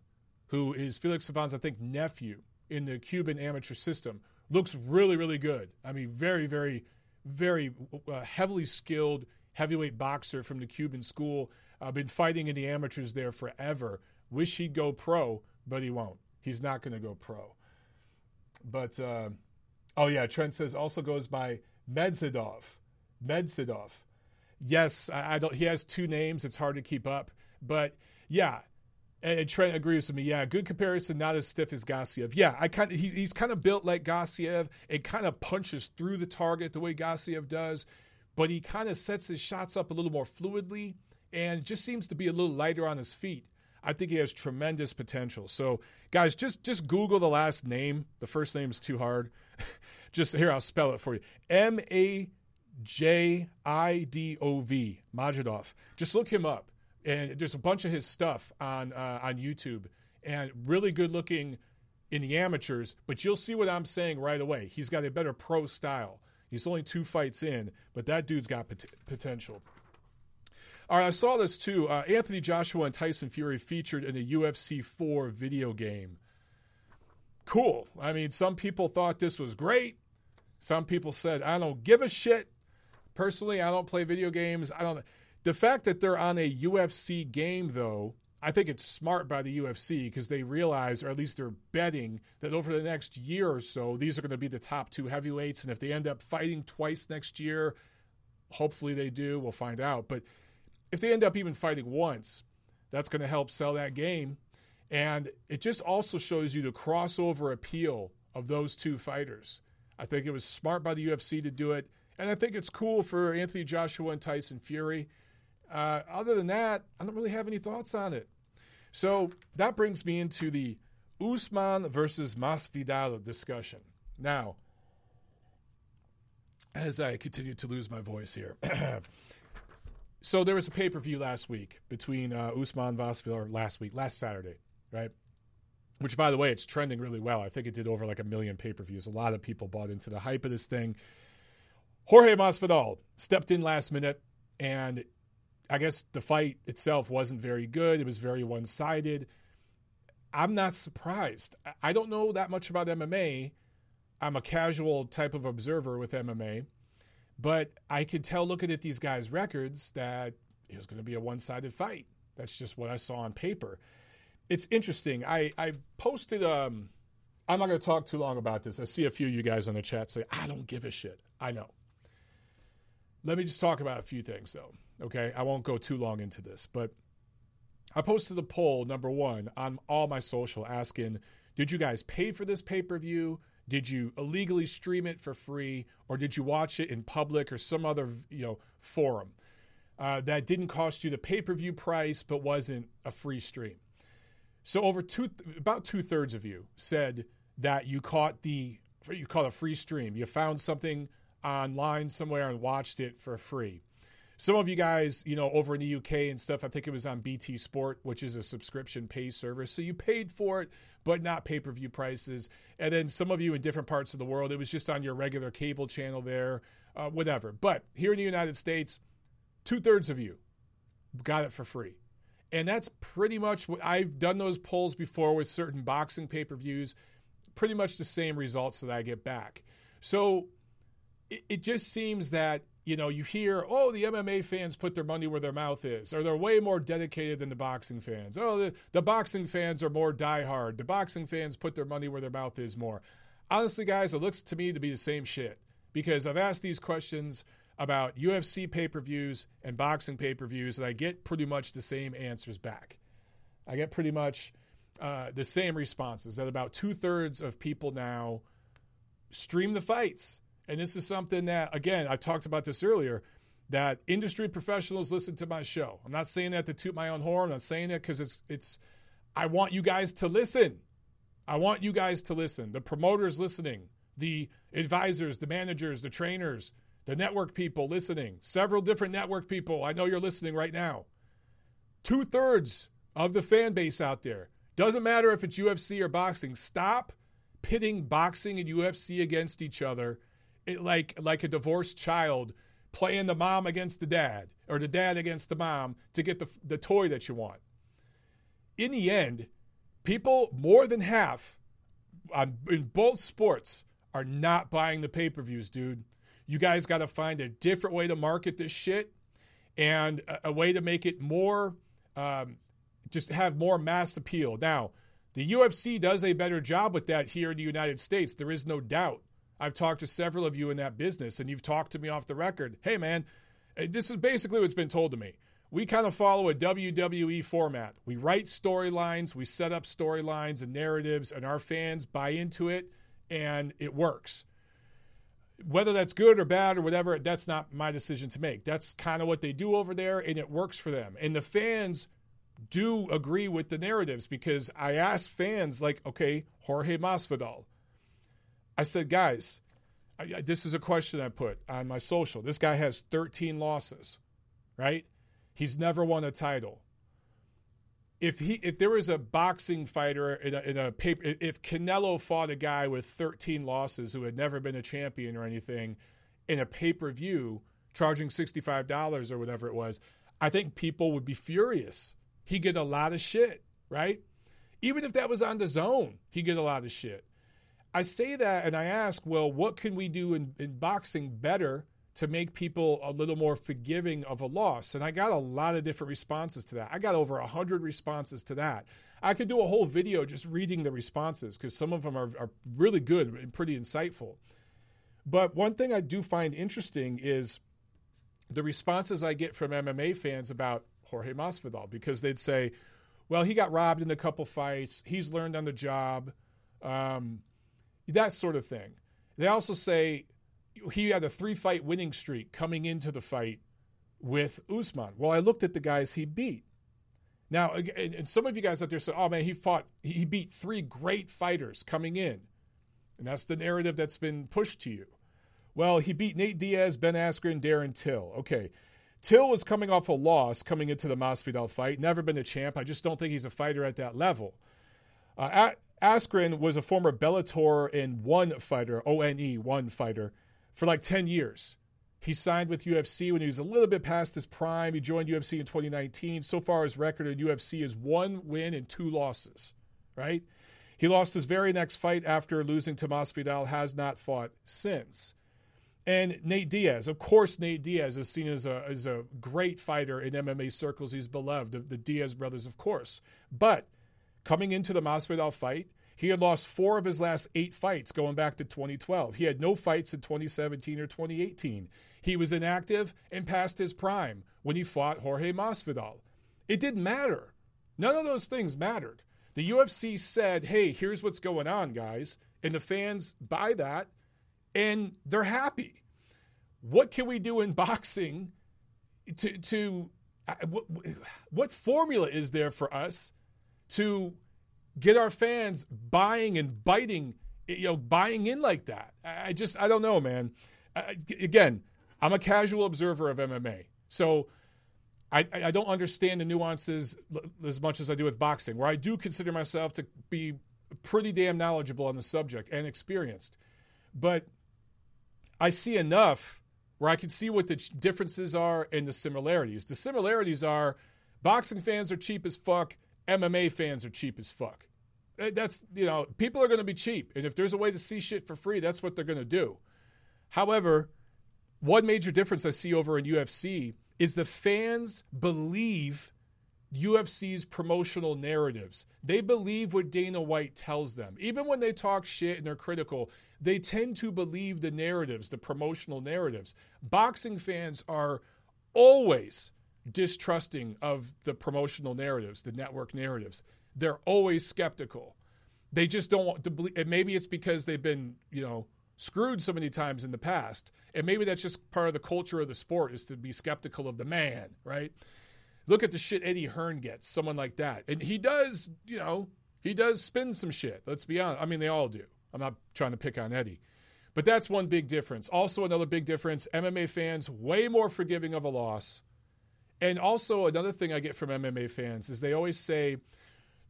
who is Felix Savan's, I think, nephew in the Cuban amateur system. Looks really, really good. I mean, very, very, very uh, heavily skilled heavyweight boxer from the Cuban school. Uh, been fighting in the amateurs there forever. Wish he'd go pro, but he won't. He's not going to go pro. But, uh, oh, yeah, Trent says also goes by Medsidov. Medsidov. Yes, I, I don't. He has two names. It's hard to keep up. But, yeah, and, and Trent agrees with me. Yeah, good comparison, not as stiff as Gassiev. Yeah, I kind of, he, he's kind of built like Gassiev. It kind of punches through the target the way Gassiev does. But he kind of sets his shots up a little more fluidly and just seems to be a little lighter on his feet. I think he has tremendous potential. So, guys, just, just Google the last name. The first name is too hard. Just here, I'll spell it for you. M A J I D O V, Majidov. Just look him up, and there's a bunch of his stuff on uh, on YouTube, and really good looking in the amateurs, but you'll see what I'm saying right away. He's got a better pro style. He's only two fights in, but that dude's got pot- potential. All right, I saw this too. Uh, Anthony Joshua and Tyson Fury featured in a U F C four video game. Cool. I mean, some people thought this was great. Some people said, I don't give a shit. Personally, I don't play video games. I don't. The fact that they're on a U F C game, though, I think it's smart by the U F C because they realize, or at least they're betting, that over the next year or so, these are going to be the top two heavyweights. And if they end up fighting twice next year, Hopefully they do. We'll find out. But if they end up even fighting once, that's going to help sell that game. And it just also shows you the crossover appeal of those two fighters. I think it was smart by the U F C to do it. And I think it's cool for Anthony Joshua and Tyson Fury. Uh, other than that, I don't really have any thoughts on it. So that brings me into the Usman versus Masvidal discussion. Now, as I continue to lose my voice here. So there was a pay-per-view last week between uh, Usman Masvidal, or last week, last Saturday, right? Which, by the way, it's trending really well. I think it did over like a million pay-per-views. A lot of people bought into the hype of this thing. Jorge Masvidal stepped in last minute, and I guess the fight itself wasn't very good. It was very one-sided. I'm not surprised. I don't know that much about M M A. I'm a casual type of observer with M M A. But I could tell looking at these guys' records that it was going to be a one-sided fight. That's just what I saw on paper. It's interesting. I, I posted um, – I'm not going to talk too long about this. I see a few of you guys on the chat say, I don't give a shit. I know. Let me just talk about a few things, though. Okay? I won't go too long into this. But I posted a poll, number one, on all my social asking, did you guys pay for this pay-per-view? Did you illegally stream it for free, or did you watch it in public or some other, you know, forum uh, that didn't cost you the pay-per-view price but wasn't a free stream? So over two, about two thirds of you said that you caught the you caught a free stream. You found something online somewhere and watched it for free. Some of you guys, you know, over in the U K and stuff, I think it was on B T Sport, which is a subscription pay service. So you paid for it, but not pay-per-view prices. And then some of you in different parts of the world, it was just on your regular cable channel there, uh, whatever. But here in the United States, two-thirds of you got it for free. And that's pretty much what I've done those polls before with certain boxing pay-per-views, pretty much the same results that I get back. So it, it just seems that, you know, you hear, oh, the M M A fans put their money where their mouth is, or they're way more dedicated than the boxing fans. Oh, the, the boxing fans are more diehard. The boxing fans put their money where their mouth is more. Honestly, guys, it looks to me to be the same shit, because I've asked these questions about U F C pay-per-views and boxing pay-per-views, and I get pretty much the same answers back. I get pretty much uh, the same responses, that about two-thirds of people now stream the fights. And this is something that, again, I talked about this earlier, that industry professionals listen to my show. I'm not saying that to toot my own horn. I'm not saying that because it's, it's, I want you guys to listen. I want you guys to listen. The promoters listening, the advisors, the managers, the trainers, the network people listening, several different network people. I know you're listening right now. Two-thirds of the fan base out there. Doesn't matter if it's U F C or boxing. Stop pitting boxing and U F C against each other. It, like like a divorced child playing the mom against the dad, or the dad against the mom to get the the toy that you want. In the end, people, more than half, on, in both sports, are not buying the pay-per-views, dude. You guys got to find a different way to market this shit, and a, a way to make it more, um, just have more mass appeal. Now, the U F C does a better job with that here in the United States. There is no doubt. I've talked to several of you in that business, and you've talked to me off the record. Hey, man, this is basically what's been told to me. We kind of follow a W W E format. We write storylines, we set up storylines and narratives, and our fans buy into it, and it works. Whether that's good or bad or whatever, that's not my decision to make. That's kind of what they do over there, and it works for them. And the fans do agree with the narratives, because I asked fans, like, okay, Jorge Masvidal. I said, guys, I, I, this is a question I put on my social. This guy has thirteen losses, right? He's never won a title. If he, if there was a boxing fighter in a, in a paper, if Canelo fought a guy with thirteen losses who had never been a champion or anything in a pay-per-view, charging sixty-five dollars or whatever it was, I think people would be furious. He'd get a lot of shit, right? Even if that was on the zone, he'd get a lot of shit. I say that and I ask, well, what can we do in, in boxing better to make people a little more forgiving of a loss? And I got a lot of different responses to that. I got over one hundred responses to that. I could do a whole video just reading the responses, because some of them are, are really good and pretty insightful. But one thing I do find interesting is the responses I get from M M A fans about Jorge Masvidal, because they'd say, well, he got robbed in a couple fights. He's learned on the job, um, that sort of thing. They also say he had a three-fight winning streak coming into the fight with Usman. Well, I looked at the guys he beat. Now, and some of you guys out there said, oh, man, he fought, he beat three great fighters coming in. And that's the narrative that's been pushed to you. Well, he beat Nate Diaz, Ben Askren, Darren Till. Okay, Till was coming off a loss coming into the Masvidal fight, never been a champ. I just don't think he's a fighter at that level. Uh, Askren was a former Bellator and one fighter, O N E, one fighter, for like ten years. He signed with U F C when he was a little bit past his prime. He joined U F C in twenty nineteen. So far, his record in U F C is one win and two losses, right? He lost his very next fight after losing to Masvidal, has not fought since. And Nate Diaz, of course, Nate Diaz is seen as a, as a great fighter in M M A circles. He's beloved, the, the Diaz brothers, of course. But coming into the Masvidal fight, he had lost four of his last eight fights going back to twenty twelve. He had no fights in twenty seventeen or twenty eighteen. He was inactive and past his prime when he fought Jorge Masvidal. It didn't matter. None of those things mattered. The U F C said, hey, here's what's going on, guys. And the fans buy that, and they're happy. What can we do in boxing to, to what, what formula is there for us to get our fans buying and biting, you know, buying in like that? I just, I don't know, man. I, again, I'm a casual observer of M M A. So I, I don't understand the nuances as much as I do with boxing, where I do consider myself to be pretty damn knowledgeable on the subject and experienced. But I see enough where I can see what the differences are and the similarities. The similarities are boxing fans are cheap as fuck. M M A fans are cheap as fuck. That's, you know, people are going to be cheap. And if there's a way to see shit for free, that's what they're going to do. However, one major difference I see over in U F C is the fans believe U F C's promotional narratives. They believe what Dana White tells them. Even when they talk shit and they're critical, they tend to believe the narratives, the promotional narratives. Boxing fans are always distrusting of the promotional narratives, the network narratives. They're always skeptical. They just don't want to believe, and maybe it's because they've been, you know, screwed so many times in the past. And maybe that's just part of the culture of the sport, is to be skeptical of the man, right? Look at the shit Eddie Hearn gets, someone like that. And he does, you know, he does spin some shit. Let's be honest. I mean, they all do. I'm not trying to pick on Eddie. But that's one big difference. Also, another big difference, M M A fans way more forgiving of a loss. And also another thing I get from M M A fans is they always say,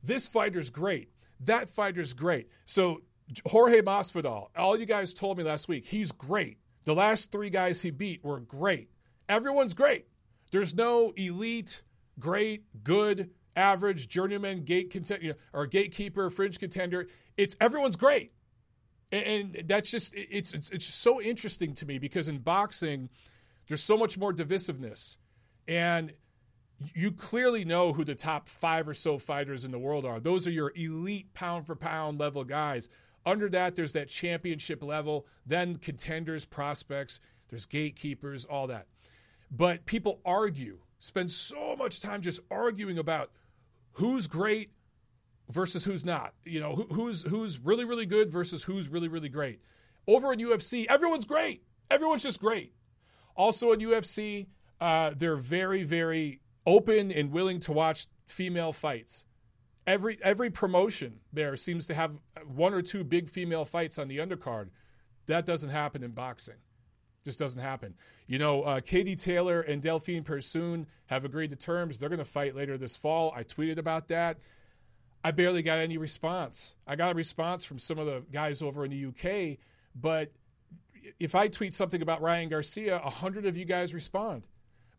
this fighter's great, that fighter's great. So Jorge Masvidal, all you guys told me last week, he's great. The last three guys he beat were great. Everyone's great. There's no elite, great, good, average, journeyman, gate contender, or gatekeeper, fringe contender. It's everyone's great. And that's just, it's, it's, it's just so interesting to me, because in boxing, there's so much more divisiveness. And you clearly know who the top five or so fighters in the world are. Those are your elite pound-for-pound level guys. Under that, there's that championship level, then contenders, prospects, there's gatekeepers, all that. But people argue, spend so much time just arguing about who's great versus who's not. You know, who, who's who's really, really good versus who's really, really great. Over in U F C, everyone's great. Everyone's just great. Also in U F C... Uh, they're very, very open and willing to watch female fights. Every every promotion there seems to have one or two big female fights on the undercard. That doesn't happen in boxing. Just doesn't happen. You know, uh, Katie Taylor and Delphine Persoon have agreed to terms. They're going to fight later this fall. I tweeted about that. I barely got any response. I got a response from some of the guys over in the U K, but if I tweet something about Ryan Garcia, a hundred of you guys respond.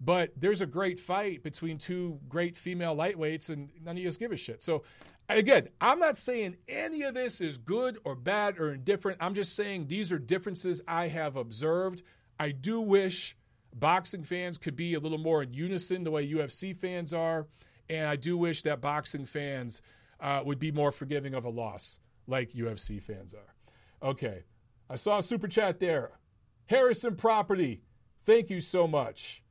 But there's a great fight between two great female lightweights, and none of you guys give a shit. So, again, I'm not saying any of this is good or bad or indifferent. I'm just saying these are differences I have observed. I do wish boxing fans could be a little more in unison the way U F C fans are, and I do wish that boxing fans uh, would be more forgiving of a loss like U F C fans are. Okay, I saw a super chat there. Harrison Property, thank you so much.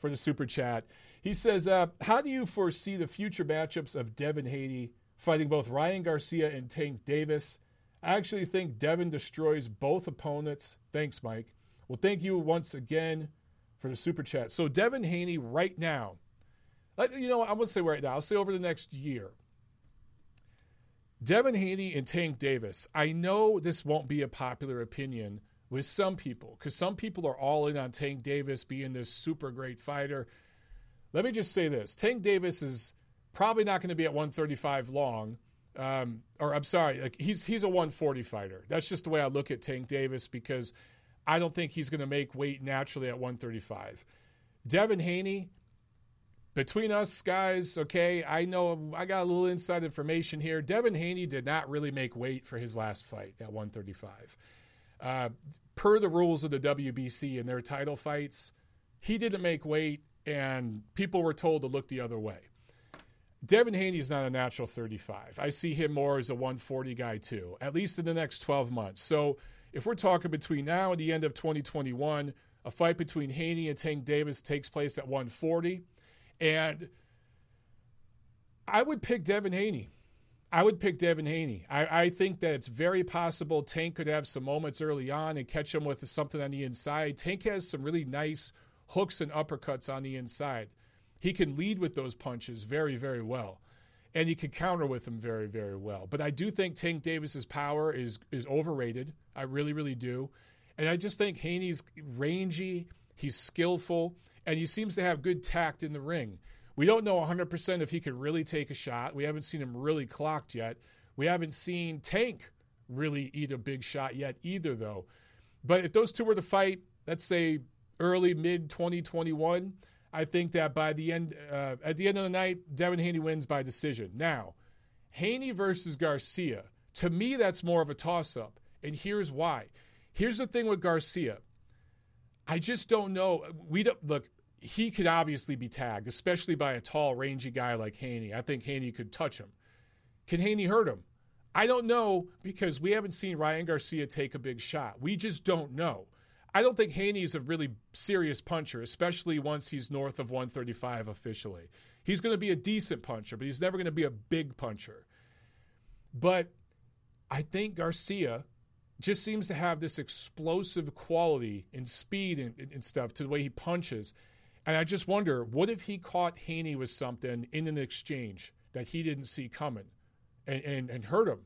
for the super chat. He says, uh, how do you foresee the future matchups of Devin Haney fighting both Ryan Garcia and Tank Davis? I actually think Devin destroys both opponents. Thanks, Mike. Well, thank you once again for the super chat. So Devin Haney right now, you know, I won't say right now, I'll say over the next year. Devin Haney and Tank Davis, I know this won't be a popular opinion with some people because some people are all in on Tank Davis being this super great fighter. Let me just say this. Tank Davis is probably not going to be at one thirty-five long. Um, or I'm sorry, like he's he's a one forty fighter. That's just the way I look at Tank Davis because I don't think he's going to make weight naturally at one thirty-five. Devin Haney, between us guys, okay, I know I got a little inside information here. Devin Haney did not really make weight for his last fight at one thirty-five. Uh, per the rules of the W B C in their title fights, he didn't make weight, and people were told to look the other way. Devin Haney is not a natural thirty-five. I see him more as a one forty guy too, at least in the next twelve months. So if we're talking between now and the end of twenty twenty-one, a fight between Haney and Tank Davis takes place at one forty. And I would pick Devin Haney. I would pick Devin Haney. I, I think that it's very possible Tank could have some moments early on and catch him with something on the inside. Tank has some really nice hooks and uppercuts on the inside. He can lead with those punches very, very well. And he can counter with them very, very well. But I do think Tank Davis's power is is overrated. I really, really do. And I just think Haney's rangy, he's skillful, and he seems to have good tact in the ring. We don't know one hundred percent if he can really take a shot. We haven't seen him really clocked yet. We haven't seen Tank really eat a big shot yet either, though. But if those two were to fight, let's say early, mid twenty twenty-one, I think that by the end, uh, at the end of the night, Devin Haney wins by decision. Now, Haney versus Garcia, to me, that's more of a toss-up, and here's why. Here's the thing with Garcia. I just don't know. We don't look. He could obviously be tagged, especially by a tall, rangy guy like Haney. I think Haney could touch him. Can Haney hurt him? I don't know because we haven't seen Ryan Garcia take a big shot. We just don't know. I don't think Haney is a really serious puncher, especially once he's north of one thirty-five officially. He's going to be a decent puncher, but he's never going to be a big puncher. But I think Garcia just seems to have this explosive quality and speed and, and stuff to the way he punches. And I just wonder, what if he caught Haney with something in an exchange that he didn't see coming and, and, and hurt him?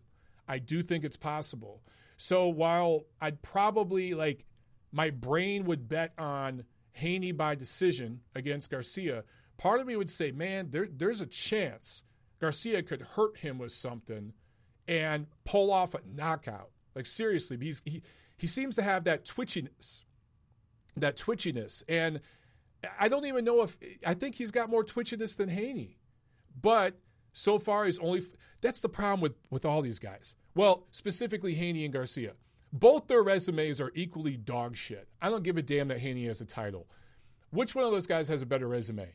I do think it's possible. So while I'd probably like, my brain would bet on Haney by decision against Garcia. Part of me would say, man, there, there's a chance Garcia could hurt him with something and pull off a knockout. Like, seriously, he's, he, he seems to have that twitchiness, that twitchiness. And I don't even know if – I think he's got more twitchiness than Haney. But so far he's only – that's the problem with, with all these guys. Well, specifically Haney and Garcia. Both their resumes are equally dog shit. I don't give a damn that Haney has a title. Which one of those guys has a better resume?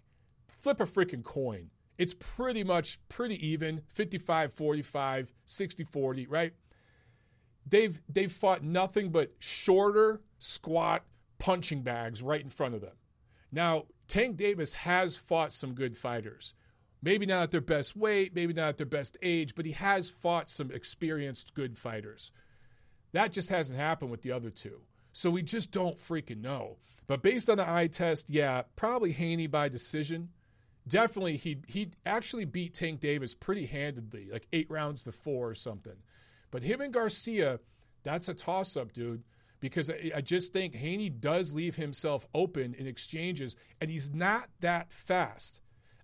Flip a freaking coin. It's pretty much pretty even, fifty-five forty-five, sixty forty, right? They've they've fought nothing but shorter, squat punching bags right in front of them. Now, Tank Davis has fought some good fighters. Maybe not at their best weight, maybe not at their best age, but he has fought some experienced good fighters. That just hasn't happened with the other two. So we just don't freaking know. But based on the eye test, yeah, probably Haney by decision. Definitely he he actually beat Tank Davis pretty handedly, like eight rounds to four or something. But him and Garcia, that's a toss-up, dude, because I, I just think Haney does leave himself open in exchanges, and he's not that fast.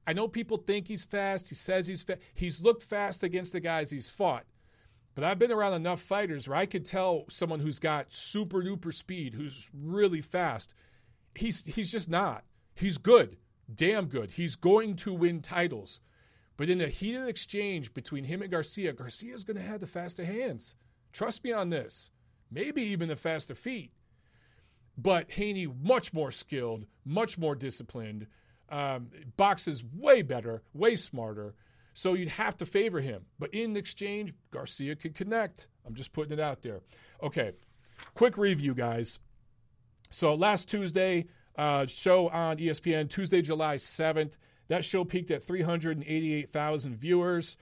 I know people think he's fast. He says he's fast. He's looked fast against the guys he's fought. But I've been around enough fighters where I could tell someone who's got super duper speed, who's really fast. He's he's just not. He's good, damn good. He's going to win titles. But in a heated exchange between him and Garcia, Garcia's going to have the faster hands. Trust me on this. Maybe even the faster feet. But Haney, much more skilled, much more disciplined, um, boxes way better, way smarter. So you'd have to favor him. But in exchange, Garcia could connect. I'm just putting it out there. Okay, quick review, guys. So last Tuesday, uh, show on E S P N Tuesday, July seventh. That show peaked at three hundred eighty-eight thousand viewers.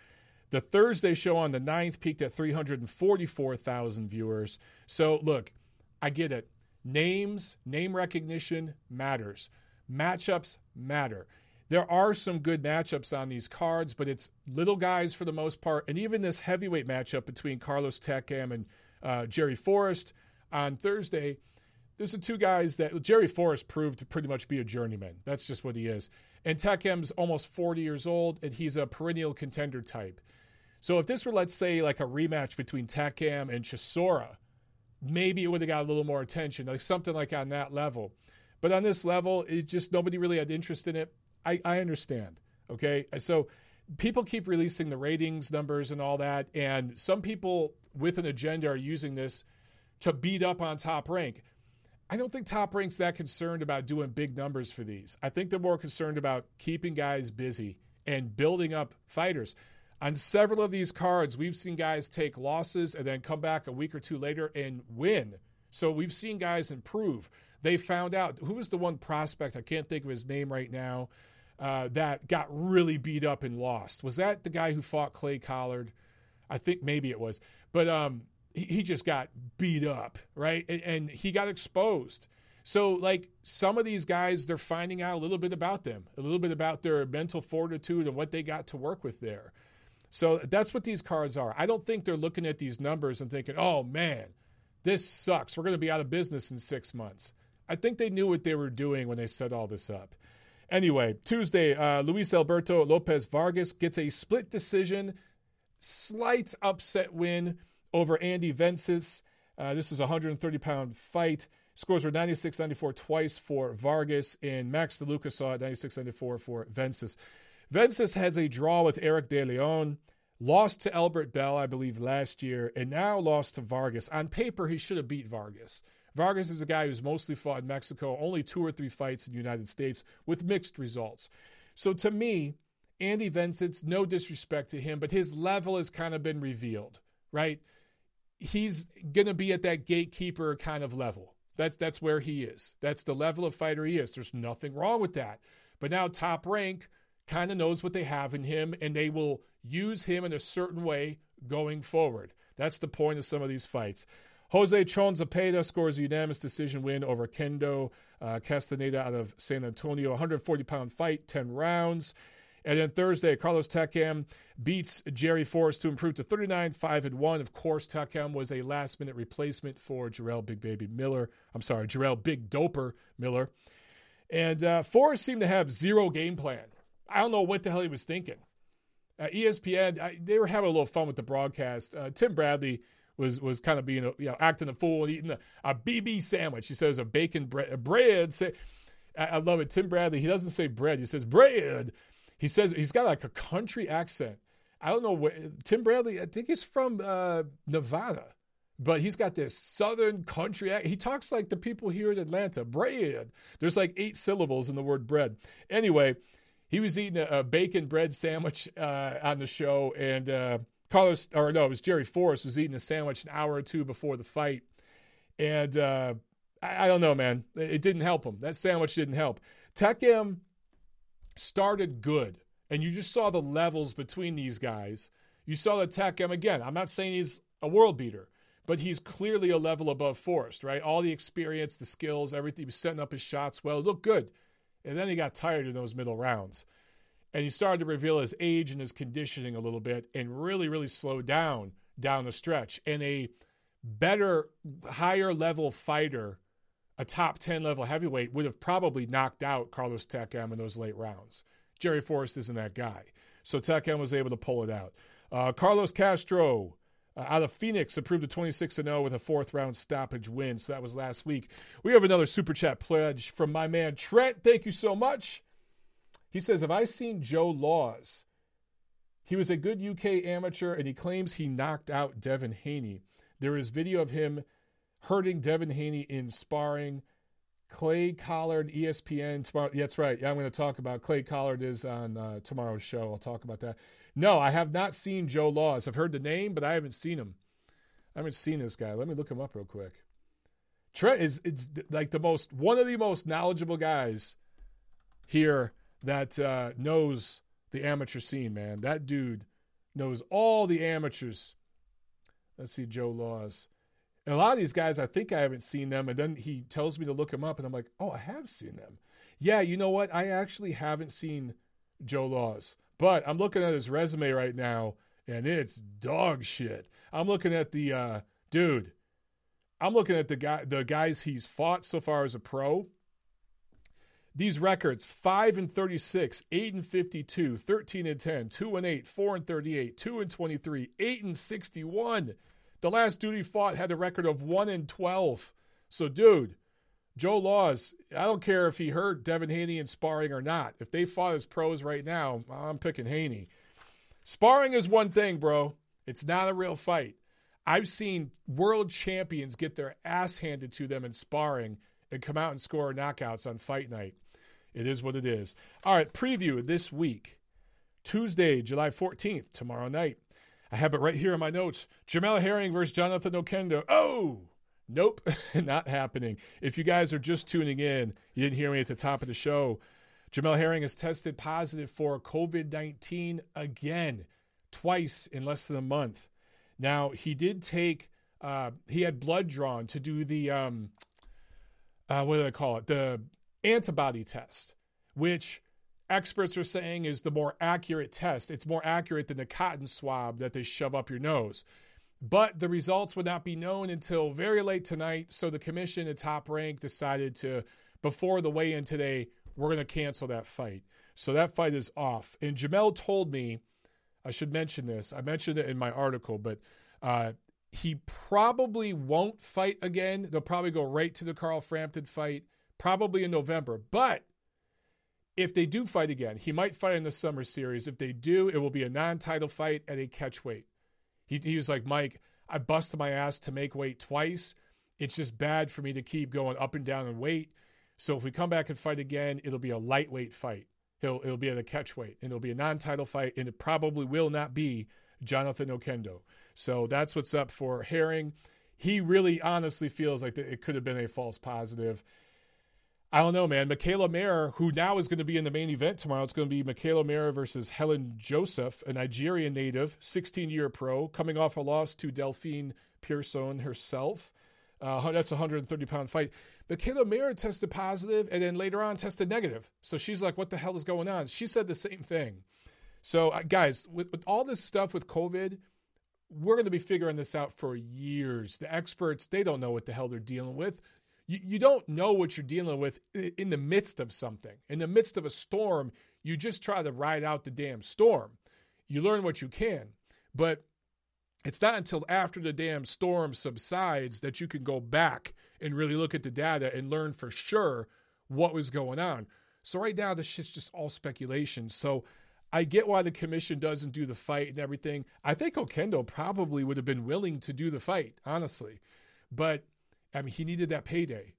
The Thursday show on the ninth peaked at three hundred forty-four thousand viewers. So, look, I get it. Names, name recognition matters. Matchups matter. There are some good matchups on these cards, but it's little guys for the most part. And even this heavyweight matchup between Carlos Takam and uh, Jerry Forrest on Thursday, those are two guys that Jerry Forrest proved to pretty much be a journeyman. That's just what he is. And Takem's almost forty years old, and he's a perennial contender type. So if this were, let's say, like a rematch between Takam and Chisora, maybe it would have got a little more attention, like something like on that level. But on this level, it just nobody really had interest in it. I, I understand, okay? So people keep releasing the ratings numbers and all that, and some people with an agenda are using this to beat up on Top Rank. I don't think Top Rank's that concerned about doing big numbers for these. I think they're more concerned about keeping guys busy and building up fighters. On several of these cards, we've seen guys take losses and then come back a week or two later and win. So we've seen guys improve. They found out, who was the one prospect, I can't think of his name right now, uh, that got really beat up and lost? Was that the guy who fought Clay Collard? I think maybe it was. But um, he, he just got beat up, right? And, and he got exposed. So, like, some of these guys, they're finding out a little bit about them, a little bit about their mental fortitude and what they got to work with there. So that's what these cards are. I don't think they're looking at these numbers and thinking, oh, man, this sucks. We're going to be out of business in six months. I think they knew what they were doing when they set all this up. Anyway, Tuesday, uh, Luis Alberto Lopez Vargas gets a split decision, slight upset win over Andy Vences. Uh, this is a one hundred thirty pound fight. Scores were ninety-six ninety-four twice for Vargas, and Max DeLuca saw it ninety-six ninety-four for Vences. Vences has a draw with Eric De Leon, lost to Albert Bell, I believe, last year, and now lost to Vargas. On paper, he should have beat Vargas. Vargas is a guy who's mostly fought in Mexico, only two or three fights in the United States with mixed results. So to me, Andy Vences, no disrespect to him, but his level has kind of been revealed, right? He's going to be at that gatekeeper kind of level. That's, that's where he is. That's the level of fighter he is. There's nothing wrong with that. But now Top Rank kind of knows what they have in him, and they will use him in a certain way going forward. That's the point of some of these fights. Jose Chon Zepeda scores a unanimous decision win over Kendo uh, Castaneda out of San Antonio. one hundred forty pound fight, ten rounds. And then Thursday, Carlos Takam beats Jerry Forrest to improve to thirty-nine five and one. Of course, Takam was a last-minute replacement for Jarrell Big Baby Miller. I'm sorry, Jarrell Big Doper Miller. And uh, Forrest seemed to have zero game plan. I don't know what the hell he was thinking. Uh, E S P N, I, they were having a little fun with the broadcast. Uh, Tim Bradley was was kind of being, a, you know, acting a fool and eating a, a B B sandwich. He says a bacon bre- a bread. Say, I, I love it. Tim Bradley, he doesn't say bread. He says bread. He says, he's got like a country accent. I don't know. Where, Tim Bradley, I think he's from uh, Nevada, but he's got this southern country accent. He talks like the people here in Atlanta. Bread. There's like eight syllables in the word bread. Anyway, he was eating a, a bacon bread sandwich uh, on the show, and uh Carlos, or no, it was Jerry Forrest, was eating a sandwich an hour or two before the fight. And uh, I, I don't know, man. It didn't help him. That sandwich didn't help. Takam started good, and you just saw the levels between these guys. You saw that Takam, again, I'm not saying he's a world beater, but he's clearly a level above Forrest, right? All the experience, the skills, everything. He was setting up his shots well. It looked good. And then he got tired in those middle rounds. And he started to reveal his age and his conditioning a little bit and really, really slowed down down the stretch. And a better, higher-level fighter, a top ten level heavyweight, would have probably knocked out Carlos Takam in those late rounds. Jerry Forrest isn't that guy. So Takam was able to pull it out. Uh, Carlos Castro uh, out of Phoenix approved a twenty-six and oh with a fourth-round stoppage win. So that was last week. We have another Super Chat pledge from my man Trent. Thank you so much. He says, have I seen Joe Laws? He was a good U K amateur, and he claims he knocked out Devin Haney. There is video of him hurting Devin Haney in sparring. Clay Collard, E S P N, tomorrow. Yeah, that's right. Yeah, I'm going to talk about Clay Collard is on uh, tomorrow's show. I'll talk about that. No, I have not seen Joe Laws. I've heard the name, but I haven't seen him. I haven't seen this guy. Let me look him up real quick. Trent is it's like the most one of the most knowledgeable guys here that uh, knows the amateur scene, man. That dude knows all the amateurs. Let's see, Joe Laws. And a lot of these guys, I think I haven't seen them, and then he tells me to look them up, and I'm like, oh, I have seen them. Yeah, you know what? I actually haven't seen Joe Laws, but I'm looking at his resume right now, and it's dog shit. I'm looking at the uh, dude. I'm looking at the guy, the guys he's fought so far as a pro. These records: five and thirty-six, eight and fifty-two, thirteen and ten, two and eight, four and thirty-eight, two and twenty-three, eight and sixty-one. The last dude he fought had a record of one and twelve. So, dude, Joe Laws. I don't care if he hurt Devin Haney in sparring or not. If they fought as pros right now, I'm picking Haney. Sparring is one thing, bro. It's not a real fight. I've seen world champions get their ass handed to them in sparring and come out and score knockouts on fight night. It is what it is. All right, preview this week. Tuesday, July fourteenth, tomorrow night. I have it right here in my notes. Jamel Herring versus Jonathan Oquendo. Oh, nope, not happening. If you guys are just tuning in, you didn't hear me at the top of the show. Jamel Herring has tested positive for COVID nineteen again, twice in less than a month. Now, he did take, uh, he had blood drawn to do the, um, uh, what do they call it? The antibody test, which experts are saying is the more accurate test. It's more accurate than the cotton swab that they shove up your nose. But the results would not be known until very late tonight. So the commission at Top Rank decided to, before the weigh-in today, we're going to cancel that fight. So that fight is off. And Jamel told me, I should mention this. I mentioned it in my article, but uh, he probably won't fight again. They'll probably go right to the Carl Frampton fight, probably in November. But if they do fight again, he might fight in the summer series. If they do, it will be a non-title fight at a catchweight. He, he was like, Mike, I busted my ass to make weight twice. It's just bad for me to keep going up and down in weight. So if we come back and fight again, it'll be a lightweight fight. It'll, it'll be at a catchweight, and it'll be a non-title fight, and it probably will not be Jonathan Oquendo. So that's what's up for Herring. He really honestly feels like it could have been a false positive. I don't know, man. Michaela Mayer, who now is going to be in the main event tomorrow, it's going to be Michaela Mayer versus Helen Joseph, a Nigerian native, sixteen-year pro, coming off a loss to Delphine Pearson herself. Uh, that's a one hundred thirty pound fight. Michaela Mayer tested positive and then later on tested negative. So she's like, what the hell is going on? She said the same thing. So, uh, guys, with, with all this stuff with COVID, we're going to be figuring this out for years. The experts, they don't know what the hell they're dealing with. You, you don't know what you're dealing with in, in the midst of something. In the midst of a storm, you just try to ride out the damn storm. You learn what you can. But it's not until after the damn storm subsides that you can go back and really look at the data and learn for sure what was going on. So right now, this shit's just all speculation. So I get why the commission doesn't do the fight and everything. I think Oquendo probably would have been willing to do the fight, honestly. But, I mean, he needed that payday.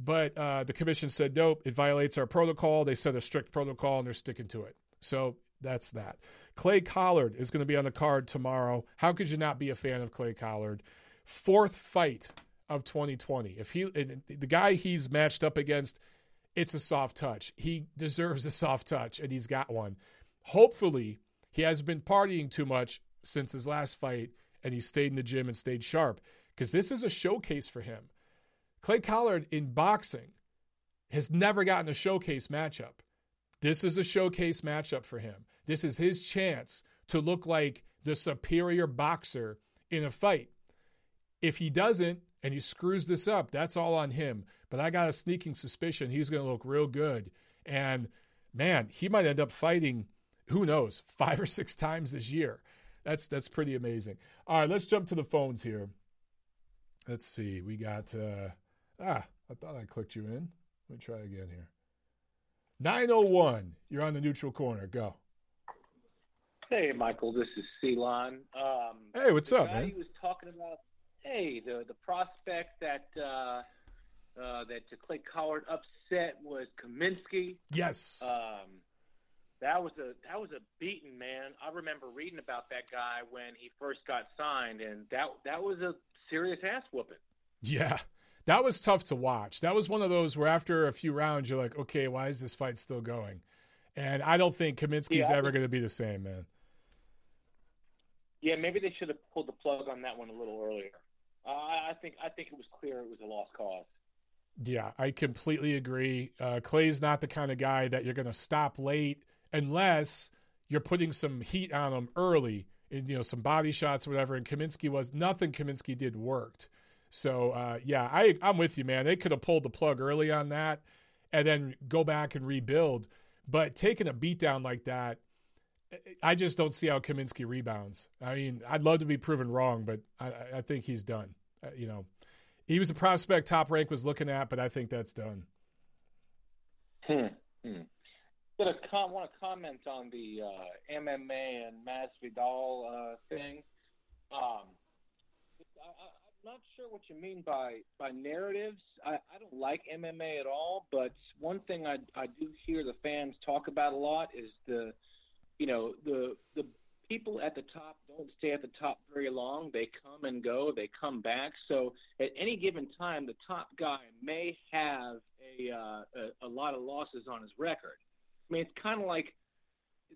But uh, the commission said, nope, it violates our protocol. They set a strict protocol, and they're sticking to it. So that's that. Clay Collard is going to be on the card tomorrow. How could you not be a fan of Clay Collard? Fourth fight of twenty twenty. If he, the guy he's matched up against, it's a soft touch. He deserves a soft touch, and he's got one. Hopefully, he hasn't been partying too much since his last fight, and he stayed in the gym and stayed sharp, because this is a showcase for him. Clay Collard in boxing has never gotten a showcase matchup. This is a showcase matchup for him. This is his chance to look like the superior boxer in a fight. If he doesn't and he screws this up, that's all on him. But I got a sneaking suspicion he's going to look real good. And, man, he might end up fighting, who knows, five or six times this year. That's that's pretty amazing. All right, let's jump to the phones here. Let's see. We got, uh, ah, I thought I clicked you in. Let me try again here. nine oh one, you're on the neutral corner. Go. Hey, Michael, this is Celon. Um, hey, what's up, man? He was talking about, hey, the the prospect that uh, uh, that Clay Collard upset was Kaminsky. Yes. Um, that was a that was a beating, man. I remember reading about that guy when he first got signed, and that that was a serious ass whooping. Yeah, that was tough to watch. That was one of those where after a few rounds, you're like, okay, why is this fight still going? And I don't think Kaminsky's yeah, ever going to be the same, man. Yeah, maybe they should have pulled the plug on that one a little earlier. Uh, I think I think it was clear it was a lost cause. Yeah, I completely agree. Uh, Clay's not the kind of guy that you're going to stop late unless you're putting some heat on him early, and, you know, some body shots or whatever. And Kaminsky was – nothing Kaminsky did worked. So, uh, yeah, I, I'm with you, man. They could have pulled the plug early on that and then go back and rebuild. But taking a beatdown like that, I just don't see how Kaminsky rebounds. I mean, I'd love to be proven wrong, but I, I think he's done. Uh, you know, he was a prospect Top Rank was looking at, but I think that's done. Hmm. hmm. I com- want to comment on the uh, M M A and Masvidal uh, thing. Um, I, I, I'm not sure what you mean by, by narratives. I, I don't like M M A at all, but one thing I, I do hear the fans talk about a lot is the, you know, the the people at the top don't stay at the top very long. They come and go. They come back. So at any given time, the top guy may have a uh, a, a lot of losses on his record. I mean, it's kind of like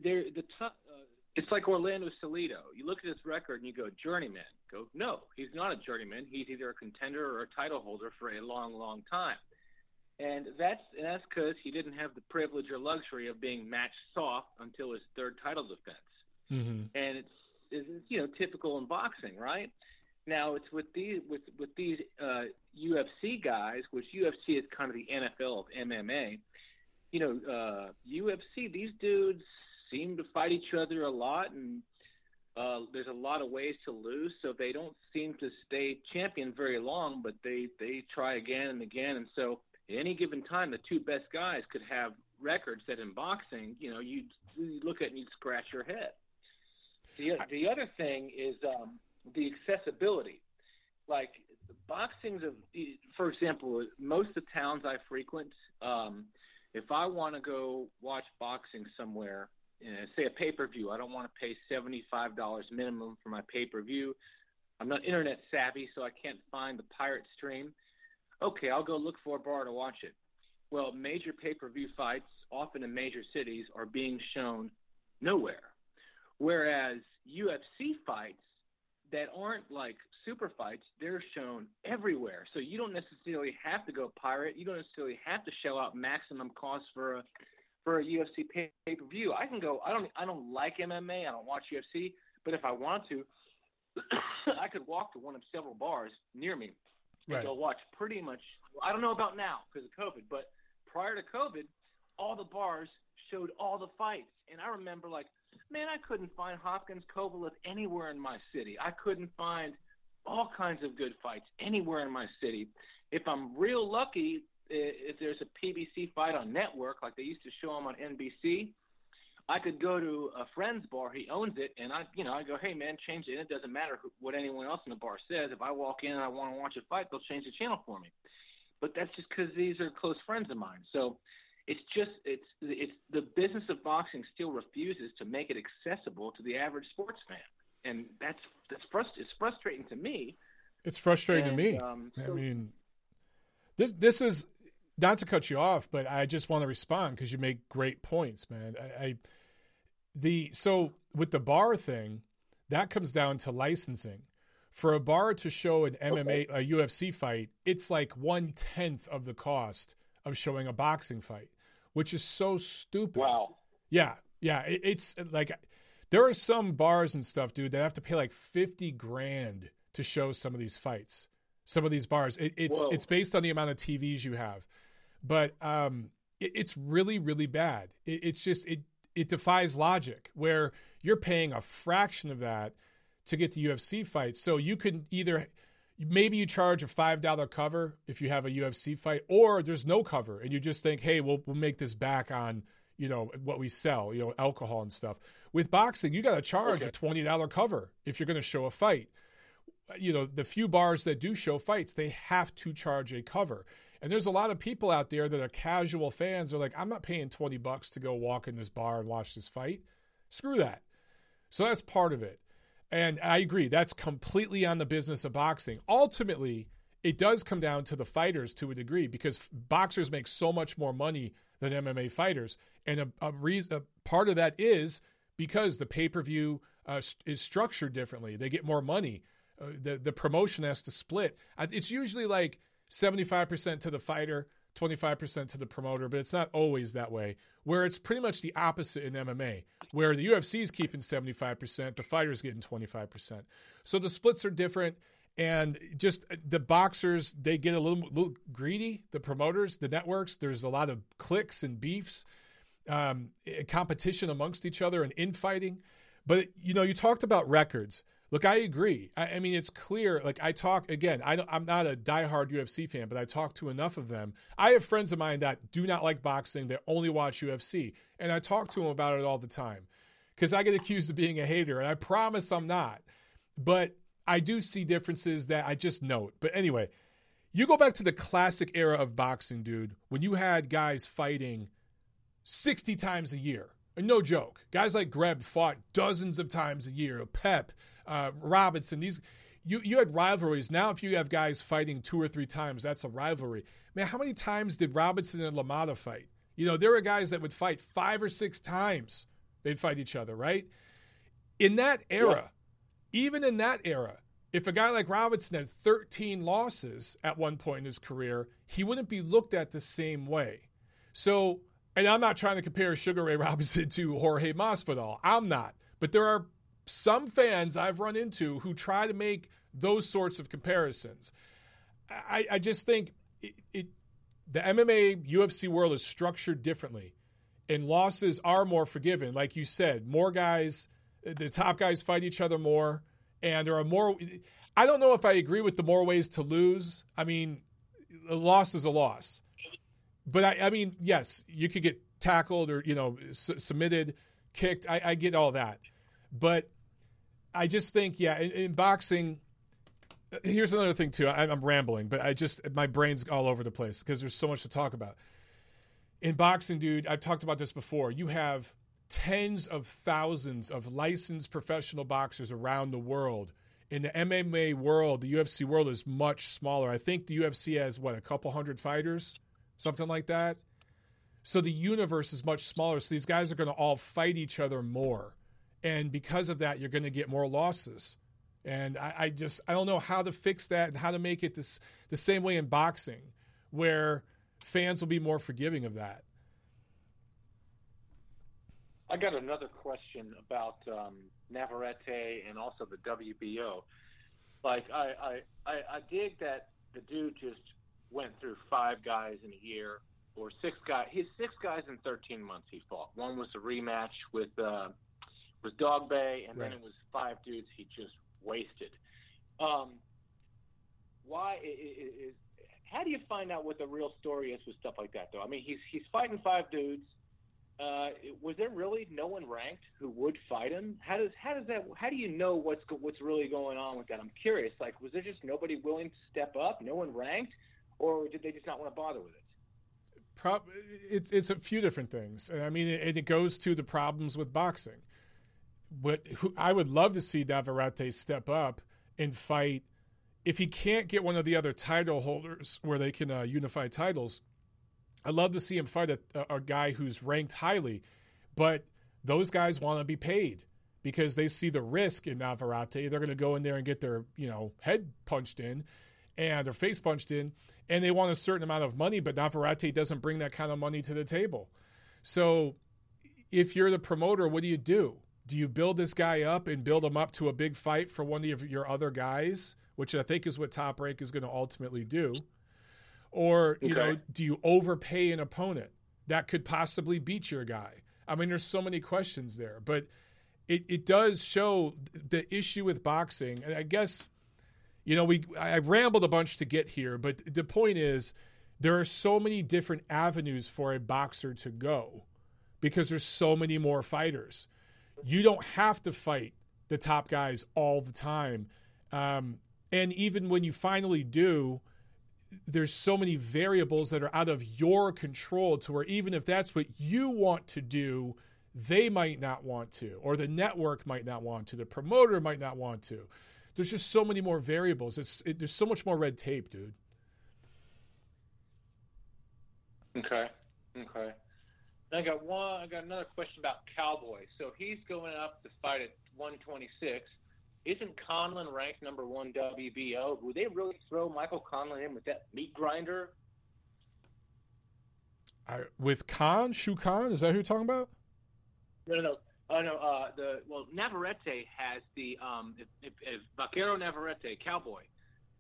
they're the top, uh, it's like Orlando Salido. You look at his record and you go, journeyman. Go, no, he's not a journeyman. He's either a contender or a title holder for a long, long time. And that's and that's because he didn't have the privilege or luxury of being matched soft until his third title defense. Mm-hmm. And it's, it's, you know, typical in boxing, right? Now it's with these with with these uh, U F C guys, which U F C is kind of the N F L of M M A. You know, uh, U F C, these dudes seem to fight each other a lot, and uh, there's a lot of ways to lose, so they don't seem to stay champion very long, but they, they try again and again. And so at any given time, the two best guys could have records that in boxing, you know, you'd, you'd look at and you'd scratch your head. The, the other thing is um, the accessibility. Like, boxing's, a, for example, most of the towns I frequent um, – if I want to go watch boxing somewhere, you know, say a pay-per-view, I don't want to pay seventy-five dollars minimum for my pay-per-view. I'm not internet savvy, so I can't find the pirate stream. Okay, I'll go look for a bar to watch it. Well, major pay-per-view fights, often in major cities, are being shown nowhere, whereas U F C fights that aren't like super fights, they're shown everywhere. So you don't necessarily have to go pirate. You don't necessarily have to shell out maximum cost for a for a U F C pay per view. I can go. I don't. I don't like M M A. I don't watch U F C. But if I want to, I could walk to one of several bars near me and right. go watch pretty much. I don't know about now because of COVID, but prior to COVID, all the bars showed all the fights, and I remember like. Man, I couldn't find Hopkins Kovalev anywhere in my city. I couldn't find all kinds of good fights anywhere in my city. If I'm real lucky, if there's a P B C fight on network, like they used to show them on N B C, I could go to a friend's bar. He owns it, and I, you know, I go, hey man, change it. It doesn't matter what anyone else in the bar says. If I walk in and I want to watch a fight, they'll change the channel for me. But that's just because these are close friends of mine. So. It's just it's it's the business of boxing still refuses to make it accessible to the average sports fan, and that's that's frust- it's frustrating to me. It's frustrating and, to me. Um, so- I mean, this this is not to cut you off, but I just want to respond because you make great points, man. I, I the so with the bar thing, that comes down to licensing. For a bar to show an M M A okay. a U F C fight, it's like one tenth of the cost of showing a boxing fight. Which is so stupid. Wow. Yeah, yeah. It, it's like there are some bars and stuff, dude, that have to pay like fifty grand to show some of these fights. Some of these bars, it, it's Whoa. It's based on the amount of T Vs you have, but um, it, it's really, really bad. It, it's just it it defies logic where you're paying a fraction of that to get the U F C fight, so you can either. Maybe you charge a five dollar cover if you have a U F C fight, or there's no cover and you just think, hey, we'll we'll make this back on, you know, what we sell, you know, alcohol and stuff. With boxing, you got to charge okay. a twenty dollar cover if you're going to show a fight. You know, the few bars that do show fights, they have to charge a cover. And there's a lot of people out there that are casual fans. They're like, I'm not paying twenty bucks to go walk in this bar and watch this fight. Screw that. So that's part of it. And I agree, that's completely on the business of boxing. Ultimately, it does come down to the fighters to a degree, because boxers make so much more money than M M A fighters. And a, a, reason, a part of that is because the pay-per-view uh, is structured differently. They get more money. Uh, the, the promotion has to split. It's usually like seventy-five percent to the fighter, twenty-five percent to the promoter, but it's not always that way, where it's pretty much the opposite in M M A, where the U F C is keeping seventy-five percent, the fighter's getting twenty-five percent. So the splits are different, and just the boxers, they get a little, little greedy, the promoters, the networks. There's a lot of cliques and beefs, um, competition amongst each other and infighting. But, you know, you talked about records. Look, I agree. I, I mean, it's clear. Like I talk again. I don't, I'm not a diehard U F C fan, but I talk to enough of them. I have friends of mine that do not like boxing; they only watch U F C, and I talk to them about it all the time because I get accused of being a hater, and I promise I'm not. But I do see differences that I just note. But anyway, you go back to the classic era of boxing, dude, when you had guys fighting sixty times a year. No joke. Guys like Greb fought dozens of times a year. Pep. Uh, Robinson, these you you had rivalries. Now if you have guys fighting two or three times, that's a rivalry. Man, how many times did Robinson and LaMotta fight? You know, there were guys that would fight five or six times. They'd fight each other, right? In that era, yeah. Even in that era, if a guy like Robinson had thirteen losses at one point in his career, he wouldn't be looked at the same way. So, and I'm not trying to compare Sugar Ray Robinson to Jorge Masvidal. I'm not. But there are some fans I've run into who try to make those sorts of comparisons. I, I just think it, it, the M M A U F C world is structured differently, and losses are more forgiven. Like you said, more guys, the top guys fight each other more, and there are more. I don't know if I agree with the more ways to lose. I mean, a loss is a loss. But, I, I mean, yes, you could get tackled or, you know, su- submitted, kicked. I, I get all that. But I just think, yeah, in, in boxing, here's another thing, too. I, I'm rambling, but I just, my brain's all over the place because there's so much to talk about. In boxing, dude, I've talked about this before. You have tens of thousands of licensed professional boxers around the world. In the M M A world, the U F C world is much smaller. I think the U F C has, what, a couple hundred fighters, something like that. So the universe is much smaller. So these guys are going to all fight each other more. And because of that, you're going to get more losses. And I, I just, I don't know how to fix that and how to make it this the same way in boxing, where fans will be more forgiving of that. I got another question about um, Navarrete and also the W B O. Like, I, I, I, I dig that the dude just went through five guys in a year or six guys. He had six guys in thirteen months he fought. One was a rematch with uh, – was Dog Bay, and right. Then it was five dudes he just wasted. Um, why is, is how do you find out what the real story is with stuff like that, though? I mean, he's he's fighting five dudes. Uh, was there really no one ranked who would fight him? How does how does that how do you know what's what's really going on with that? I'm curious. Like, was there just nobody willing to step up, no one ranked, or did they just not want to bother with it? Pro- it's it's a few different things, and I mean, it, it goes to the problems with boxing. What who, I would love to see Navarrete step up and fight. If he can't get one of the other title holders where they can uh, unify titles, I'd love to see him fight a, a guy who's ranked highly. But those guys want to be paid because they see the risk in Navarrete. They're going to go in there and get their you know head punched in and their face punched in, and they want a certain amount of money, but Navarrete doesn't bring that kind of money to the table. So if you're the promoter, what do you do? Do you build this guy up and build him up to a big fight for one of your other guys, which I think is what Top Rank is going to ultimately do? Or, you okay. know, do you overpay an opponent that could possibly beat your guy? I mean, there's so many questions there, but it, it does show the issue with boxing. And I guess, you know, we I rambled a bunch to get here, but the point is there are so many different avenues for a boxer to go because there's so many more fighters. You don't have to fight the top guys all the time. Um, and even when you finally do, there's so many variables that are out of your control to where even if that's what you want to do, they might not want to, or the network might not want to, the promoter might not want to. there's just so many more variables. It's it, there's so much more red tape, dude. Okay. Okay. I got one. I got another question about Cowboy. So he's going up to fight at one twenty-six. Isn't Conlon ranked number one W B O? Would they really throw Michael Conlon in with that meat grinder? I, with Khan, Shu Khan, is that who you're talking about? No, no, no. Oh no. Uh, the well, Navarrete has the um, if, if, if Vaquero Navarrete, Cowboy,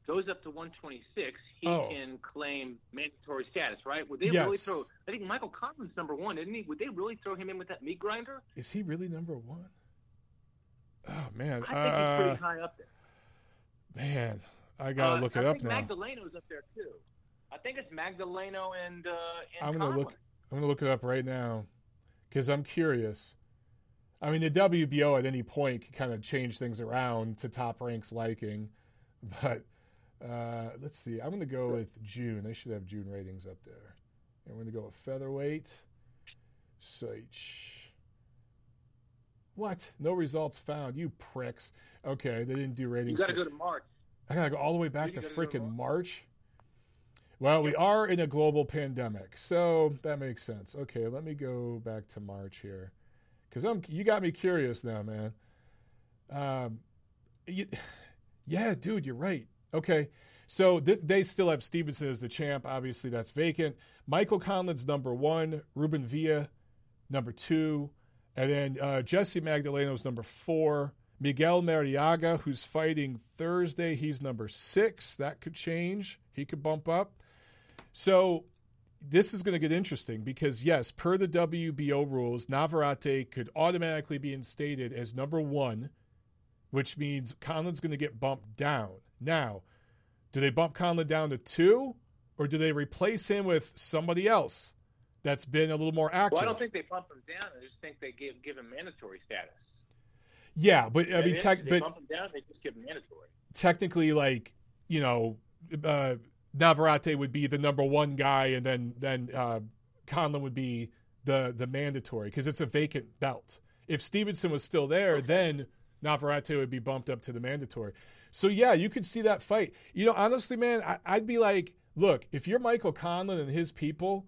goes up to one twenty-six, he oh. can claim mandatory status, right? Would they yes. really throw? I think Michael Conlon's number one, isn't he? Would they really throw him in with that meat grinder? Is he really number one? Oh man, I think uh, he's pretty high up there. Man, I gotta uh, look I it up now. I think Magdaleno's up there too. I think it's Magdaleno and, uh, and I'm gonna Conlon. look. I'm gonna look it up right now because I'm curious. I mean, the W B O at any point can kind of change things around to Top Rank's liking, but. Uh, let's see. I'm going to go with June. They should have June ratings up there. And we're going to go with featherweight. Search. What? No results found. You pricks. Okay, they didn't do ratings. You got to go to March. I got to go all the way back to freaking March. Well, we are in a global pandemic, so that makes sense. Okay, let me go back to March here, because I'm. You got me curious now, man. Um, you, yeah, dude, you're right. Okay, so th- they still have Stevenson as the champ. Obviously, that's vacant. Michael Conlon's number one. Ruben Villa, number two. And then uh, Jesse Magdaleno's number four. Miguel Mariaga, who's fighting Thursday, he's number six. That could change. He could bump up. So this is going to get interesting because, yes, per the W B O rules, Navarrete could automatically be instated as number one, which means Conlon's going to get bumped down. Now, do they bump Conlon down to two, or do they replace him with somebody else that's been a little more active? Well, I don't think they bump him down. I just think they give give him mandatory status. Yeah, but I mean, tech, they but bump him down. They just give him mandatory. Technically, like you know, uh, Navarrete would be the number one guy, and then then uh, Conlon would be the the mandatory because it's a vacant belt. If Stevenson was still there, okay. then Navarrete would be bumped up to the mandatory. So, yeah, you could see that fight. You know, honestly, man, I, I'd be like, look, if you're Michael Conlon and his people,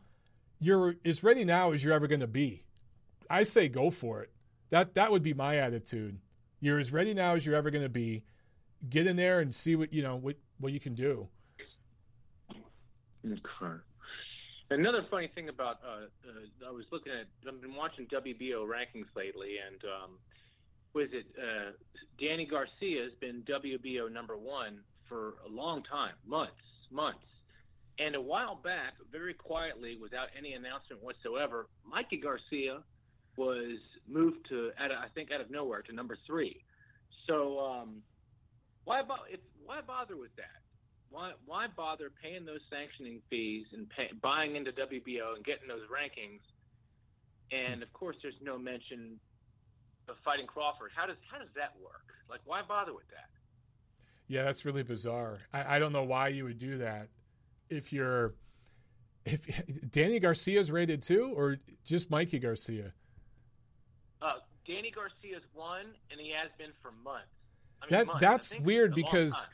you're as ready now as you're ever going to be. I say go for it. That that would be my attitude. You're as ready now as you're ever going to be. Get in there and see what, you know, what, what you can do. Okay. Another funny thing about uh, – uh, I was looking at – I've been watching W B O rankings lately, and um, – was it uh, Danny Garcia has been W B O number one for a long time, months, months. And a while back, very quietly, without any announcement whatsoever, Mikey Garcia was moved to, out of, I think, out of nowhere to number three. So um, why, bo- if, why bother with that? Why, why bother paying those sanctioning fees and pay, buying into W B O and getting those rankings? And, of course, there's no mention – of fighting Crawford. How does how does that work? Like, why bother with that? Yeah, that's really bizarre. I, I don't know why you would do that. If you're, if Danny Garcia's rated too, or just Mikey Garcia. Uh, Danny Garcia's one, and he has been for months. I mean, that months. that's weird because,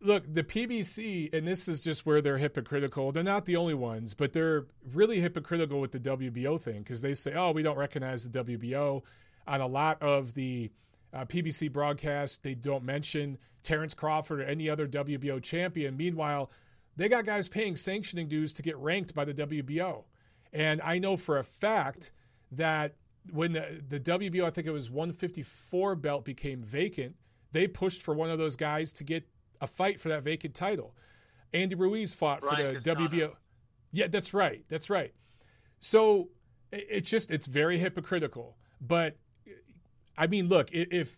look, the P B C, and this is just where they're hypocritical. They're not the only ones, but they're really hypocritical with the W B O thing because they say, oh, we don't recognize the W B O. On a lot of the uh, P B C broadcasts, they don't mention Terrence Crawford or any other W B O champion. Meanwhile, they got guys paying sanctioning dues to get ranked by the W B O. And I know for a fact that when the, the W B O, I think it was one fifty-four belt, became vacant, they pushed for one of those guys to get a fight for that vacant title. Andy Ruiz fought Ryan for the Castano. W B O. Yeah, that's right. That's right. So it, it's just, it's very hypocritical. But I mean, look, if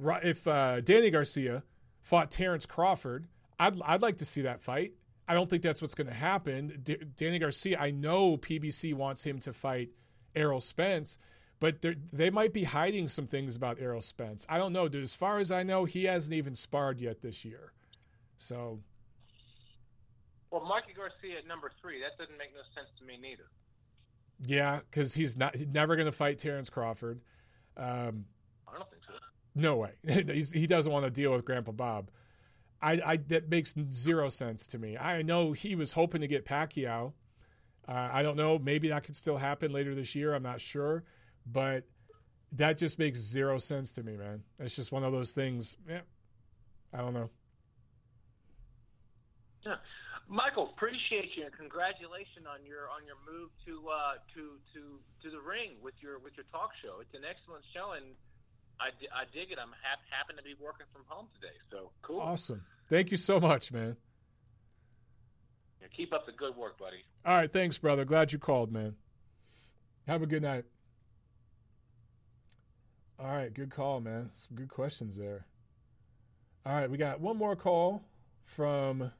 if uh, Danny Garcia fought Terrence Crawford, I'd I'd like to see that fight. I don't think that's what's going to happen. D- Danny Garcia, I know P B C wants him to fight Errol Spence, but they might be hiding some things about Errol Spence. I don't know, dude. As far as I know, he hasn't even sparred yet this year. So, well, Mikey Garcia at number three. That doesn't make no sense to me neither. Yeah, because he's not he's never going to fight Terrence Crawford. Um, I don't think so. No way. He's, he doesn't want to deal with Grandpa Bob. I, I that makes zero sense to me. I know he was hoping to get Pacquiao. Uh, I don't know. Maybe that could still happen later this year. I'm not sure. But that just makes zero sense to me, man. It's just one of those things. Yeah, I don't know. Yeah. Michael, appreciate you. Congratulations on your on your move to uh, to to to the ring with your with your talk show. It's an excellent show, and I, I dig it. I'm ha- happen to be working from home today, so cool. Awesome. Thank you so much, man. Yeah, keep up the good work, buddy. All right, thanks, brother. Glad you called, man. Have a good night. All right, good call, man. Some good questions there. All right, we got one more call from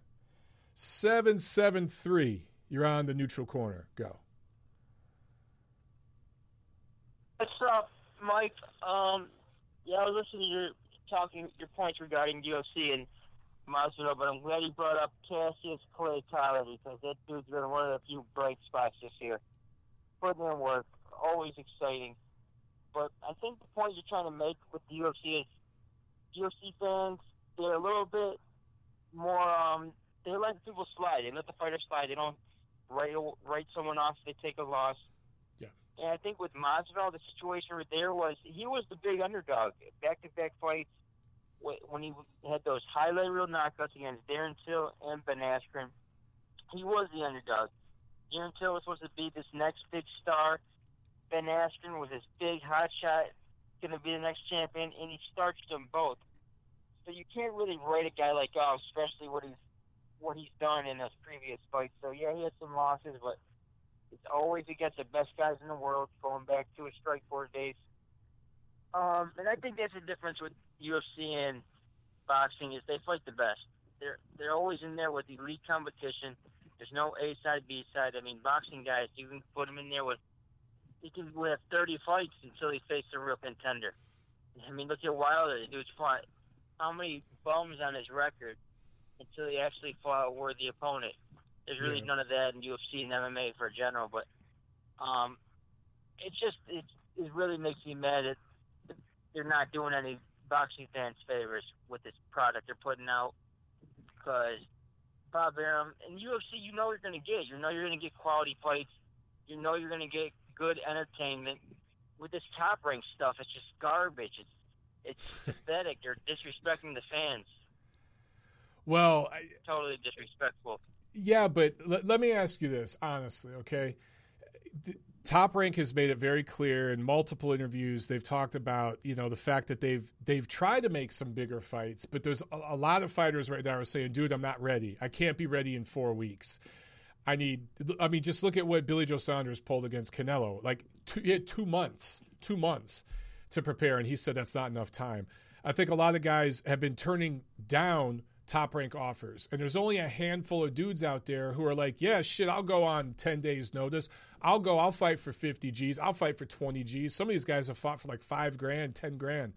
seven seven three. You're on the neutral corner. Go. What's up, Mike? Um, yeah, I was listening to your talking your points regarding U F C and Masvidal, but I'm glad you brought up Cassius Clay Collard because that dude's been one of the few bright spots this year. Putting in work, always exciting. But I think the point you're trying to make with the U F C is U F C fans, they're a little bit more. Um, They let people slide. They let the fighter slide. They don't write, write someone off if they take a loss. Yeah. And I think with Masvidal, the situation right there was he was the big underdog. Back-to-back fights when he had those highlight reel knockouts against Darren Till and Ben Askren. He was the underdog. Darren Till was supposed to be this next big star. Ben Askren was this big hot shot, going to be the next champion, and he starched them both. So you can't really write a guy like off, especially what he's what he's done in those previous fights. So, yeah, he had some losses, but it's always against the best guys in the world, going back to his Strikeforce days. Um, and I think that's the difference with U F C and boxing is they fight the best. They're they're always in there with elite competition. There's no A-side, B-side. I mean, boxing guys, you can put them in there with – he can win thirty fights until he faces a real contender. I mean, look at Wilder. The dude's fought how many bums on his record until he actually fought a worthy opponent. There's really yeah. none of that in U F C and M M A for general, but um, it's just, it, it really makes me mad that they're not doing any boxing fans favors with this product they're putting out, because Bob Arum, and U F C, you know you're going to get. You know you're going to get quality fights. You know you're going to get good entertainment. With this Top Rank stuff, it's just garbage. It's, it's pathetic. They're disrespecting the fans. Well, I, totally disrespectful. Yeah, but l- let me ask you this, honestly, okay? D- Top Rank has made it very clear in multiple interviews. They've talked about, you know, the fact that they've they've tried to make some bigger fights, but there's a, a lot of fighters right now are saying, dude, I'm not ready. I can't be ready in four weeks. I need – I mean, just look at what Billy Joe Saunders pulled against Canelo. Like, two, he had two months, two months to prepare, and he said that's not enough time. I think a lot of guys have been turning down – Top Rank offers, and there's only a handful of dudes out there who are like, yeah, shit, I'll go on ten days notice. I'll go, I'll fight for fifty G's. I'll fight for twenty G's. Some of these guys have fought for like five grand, ten grand,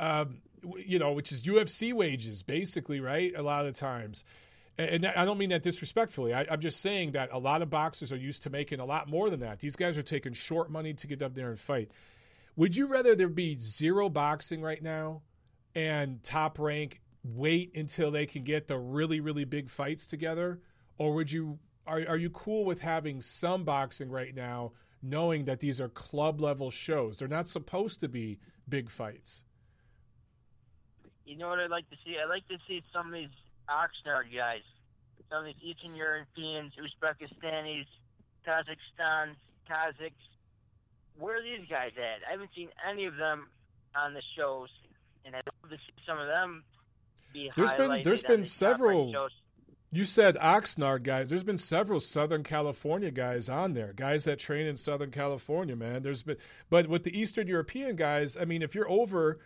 um, you know, which is U F C wages basically, right? A lot of the times. And I don't mean that disrespectfully. I, I'm just saying that a lot of boxers are used to making a lot more than that. These guys are taking short money to get up there and fight. Would you rather there be zero boxing right now and Top Rank wait until they can get the really, really big fights together? Or would you are are you cool with having some boxing right now, knowing that these are club level shows? They're not supposed to be big fights. You know what I'd like to see? I'd like to see some of these Oxnard guys, some of these Eastern Europeans, Uzbekistanis, Kazakhstan, Kazakhs. Where are these guys at? I haven't seen any of them on the shows, and I'd love to see some of them. Be there's been there's been several. You said Oxnard guys. There's been several Southern California guys on there. Guys that train in Southern California, man. There's been, but with the Eastern European guys, I mean, if you're over,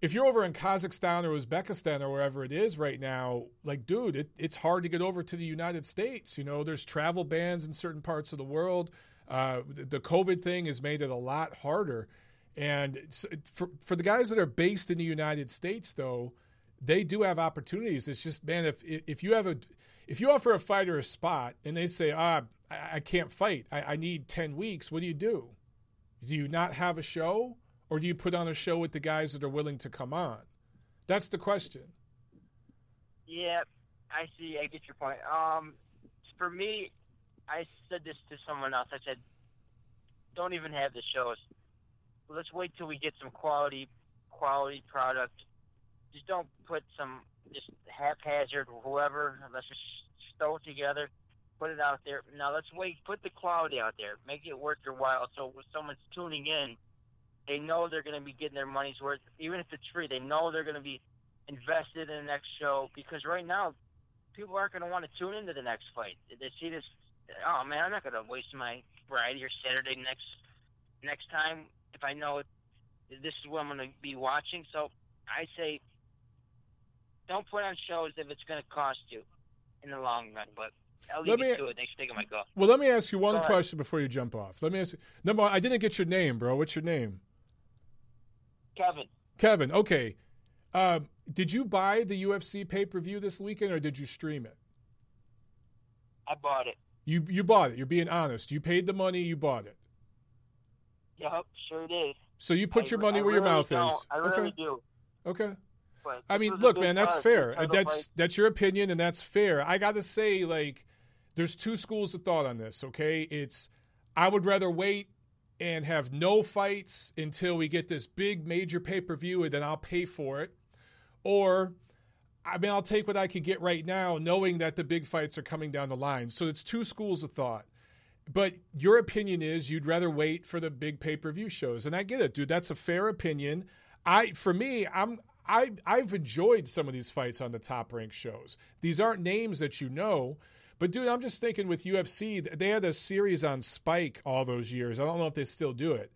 if you're over in Kazakhstan or Uzbekistan or wherever it is right now, like, dude, it, it's hard to get over to the United States. You know, there's travel bans in certain parts of the world. Uh, the COVID thing has made it a lot harder. And for for the guys that are based in the United States, though, they do have opportunities. It's just, man, if if you have a if you offer a fighter a spot and they say, ah, I, I can't fight, I, I need ten weeks, what do you do? Do you not have a show, Or do you put on a show with the guys that are willing to come on? That's the question. Yeah, I see. I get your point. Um, for me, I said this to someone else. I said, don't even have the shows. Let's wait till we get some quality, quality product. Just don't put some just haphazard whoever. Let's just throw it together, put it out there. Now let's wait. Put the quality out there. Make it worth your while. So when someone's tuning in, they know they're going to be getting their money's worth. Even if it's free, they know they're going to be invested in the next show. Because right now, people aren't going to want to tune into the next fight. They see this. Oh man, I'm not going to waste my Friday or Saturday next next time if I know this is what I'm going to be watching. So I say, don't put on shows if it's going to cost you in the long run. But I'll leave you to it. Thanks for taking my call. Well, let me ask you one Go question ahead. before you jump off. Let me ask you, number one, I didn't get your name, bro. What's your name? Kevin. Kevin. Okay. Uh, did you buy the U F C pay-per-view this weekend, or did you stream it? I bought it. You you bought it. You're being honest. You paid the money. You bought it. Yep, sure did. So you put I, your money I where really your mouth don't. is. I really okay. do. Okay. But I mean, look, man, that's fair. That's fight. that's your opinion, and that's fair. I got to say, like, there's two schools of thought on this, okay? It's I would rather wait and have no fights until we get this big major pay-per-view, and then I'll pay for it. Or, I mean, I'll take what I could get right now, knowing that the big fights are coming down the line. So it's two schools of thought. But your opinion is you'd rather wait for the big pay-per-view shows. And I get it, dude. That's a fair opinion. I, for me, I'm – I, I've enjoyed some of these fights on the Top Rank shows. These aren't names that you know. But, dude, I'm just thinking with U F C, they had a series on Spike all those years. I don't know if they still do it.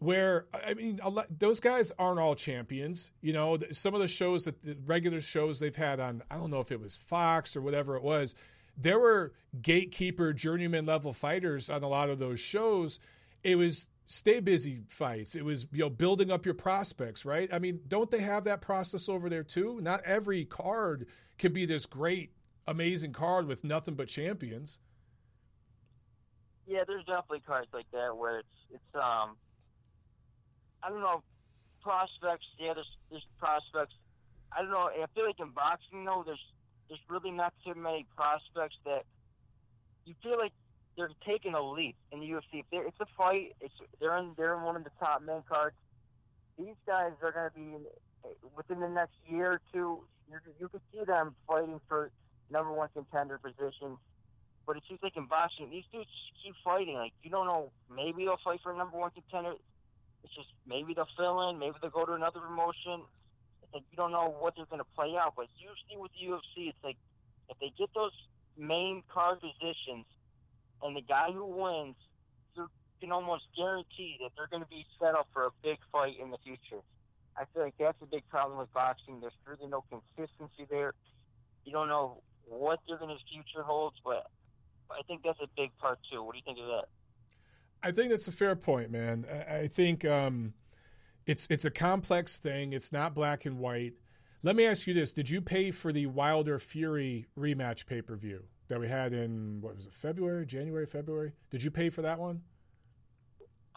Where, I mean, a lot, those guys aren't all champions. You know, some of the shows, that the regular shows they've had on, I don't know if it was Fox or whatever it was, there were gatekeeper, journeyman-level fighters on a lot of those shows. It was stay busy fights. It was, you know, building up your prospects, right? I mean, don't they have that process over there too? Not every card can be this great, amazing card with nothing but champions. Yeah, there's definitely cards like that where it's it's um I don't know, prospects. Yeah, there's there's prospects. I don't know. I feel like in boxing though, there's there's really not too many prospects that you feel like they're taking a leap in the U F C. If it's a fight, it's they're in they're in one of the top main cards. These guys are going to be in, within the next year or two. You're, you can see them fighting for number one contender positions. But it seems like in boxing, these dudes just keep fighting. Like you don't know, maybe they'll fight for a number one contender. It's just maybe they'll fill in, maybe they'll go to another promotion. It's like you don't know what they're going to play out. But usually with the U F C, it's like if they get those main card positions. And the guy who wins, you can almost guarantee that they're going to be set up for a big fight in the future. I feel like that's a big problem with boxing. There's really no consistency there. You don't know what their future holds, but I think that's a big part too. What do you think of that? I think that's a fair point, man. I think um, it's it's a complex thing. It's not black and white. Let me ask you this. Did you pay for the Wilder Fury rematch pay-per-view that we had in, what was it, February, January, February? Did you pay for that one?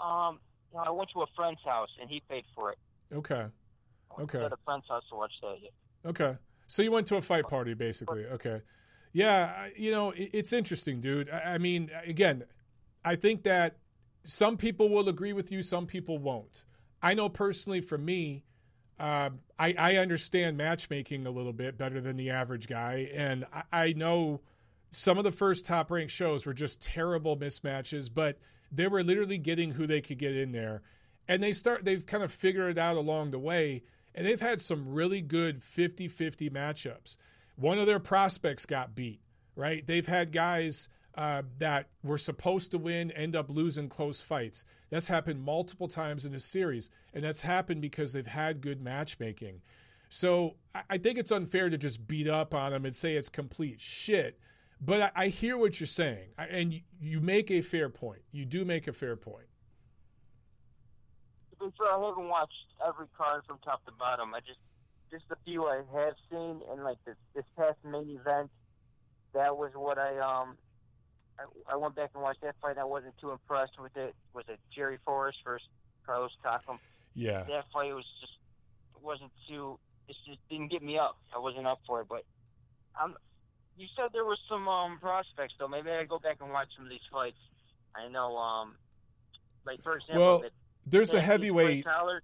Um, no, I went to a friend's house, and he paid for it. Okay. I went okay. to a friend's house to watch that. Okay. So you went to a fight party, basically. Okay. Yeah, you know, it's interesting, dude. I mean, again, I think that some people will agree with you, some people won't. I know personally for me, Uh, I, I understand matchmaking a little bit better than the average guy, and I, I know some of the first top-ranked shows were just terrible mismatches, but they were literally getting who they could get in there, and they start, they've kind of figured it out along the way, and they've had some really good fifty-fifty matchups. One of their prospects got beat, right? They've had guys uh, that were supposed to win end up losing close fights. That's happened multiple times in this series, and that's happened because they've had good matchmaking. So I think it's unfair to just beat up on them and say it's complete shit, but I hear what you're saying, and you make a fair point. You do make a fair point. To be fair, I haven't watched every card from top to bottom. I just, just the few I have seen, and like this, this past main event, that was what I um. I went back and watched that fight, and I wasn't too impressed with it. Was it Jerry Forrest versus Carlos Cockrum? Yeah. That fight was just wasn't too. It just didn't get me up. I wasn't up for it. But I'm. You said there was some um, prospects though. Maybe I go back and watch some of these fights. I know. Um, like for example, well, that, there's that a heavyweight. Clay Collard.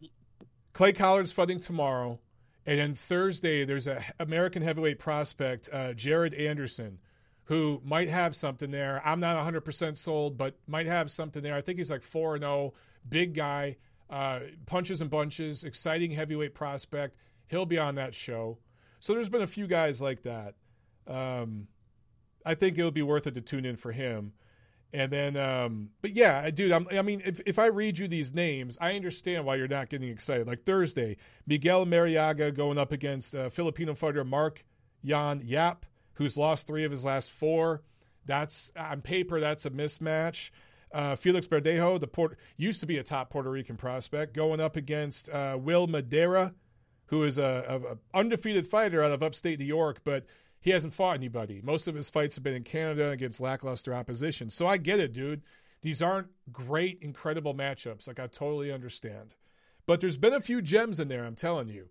Clay Collard's fighting tomorrow, and then Thursday there's a American heavyweight prospect, uh, Jared Anderson, who might have something there. I'm not one hundred percent sold, but might have something there. I think he's like four and oh, big guy, uh, punches and bunches, exciting heavyweight prospect. He'll be on that show. So there's been a few guys like that. Um, I think it would be worth it to tune in for him. And then, um, but yeah, dude, I'm, I mean, if, if I read you these names, I understand why you're not getting excited. Like Thursday, Miguel Mariaga going up against uh, Filipino fighter Mark Jan Yap, who's lost three of his last four. That's on paper, that's a mismatch. Uh, Felix Verdejo, the Port, used to be a top Puerto Rican prospect, going up against uh, Will Madera, who is a, a undefeated fighter out of upstate New York, but he hasn't fought anybody. Most of his fights have been in Canada against lackluster opposition. So I get it, dude. These aren't great, incredible matchups. Like, I totally understand. But there's been a few gems in there, I'm telling you.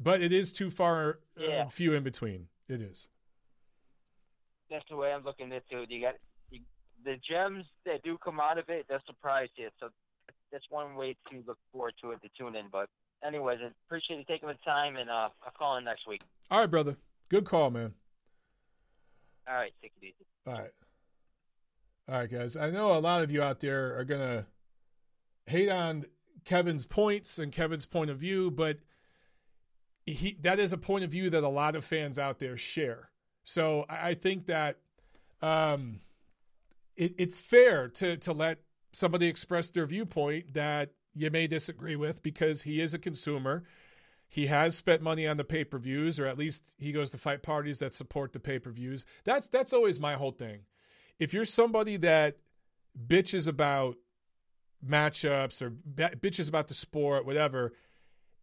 But it is too far, yeah. uh, few in between. It is. That's the way I'm looking at it, too. You got you, the gems that do come out of it, that surprise you. So that's one way to look forward to it, to tune in. But anyways, I appreciate you taking the time, and uh, I'll call in next week. All right, brother. Good call, man. All right, take it easy. All right. All right, guys. I know a lot of you out there are going to hate on Kevin's points and Kevin's point of view, but he that is a point of view that a lot of fans out there share. So I think that um, it, it's fair to, to let somebody express their viewpoint that you may disagree with, because he is a consumer. He has spent money on the pay-per-views, or at least he goes to fight parties that support the pay-per-views. That's that's always my whole thing. If you're somebody that bitches about matchups or bitches about the sport, whatever,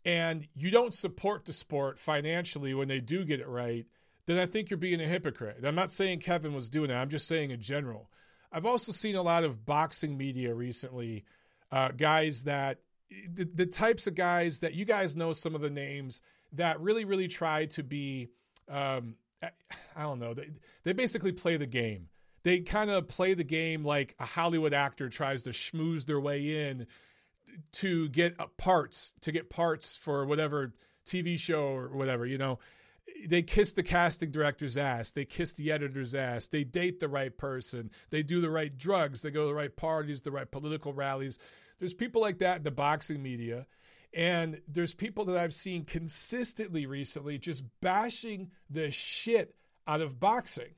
and you don't support the sport financially when they do get it right, then I think you're being a hypocrite. And I'm not saying Kevin was doing that. I'm just saying in general. I've also seen a lot of boxing media recently, uh, guys that The, the types of guys that you guys know, some of the names that really, really try to be, um, I don't know. They, they basically play the game. They kind of play the game like a Hollywood actor tries to schmooze their way in to get parts, to get parts for whatever T V show or whatever, you know, they kiss the casting director's ass. They kiss the editor's ass. They date the right person. They do the right drugs. They go to the right parties, the right political rallies. There's people like that in the boxing media, and there's people that I've seen consistently recently just bashing the shit out of boxing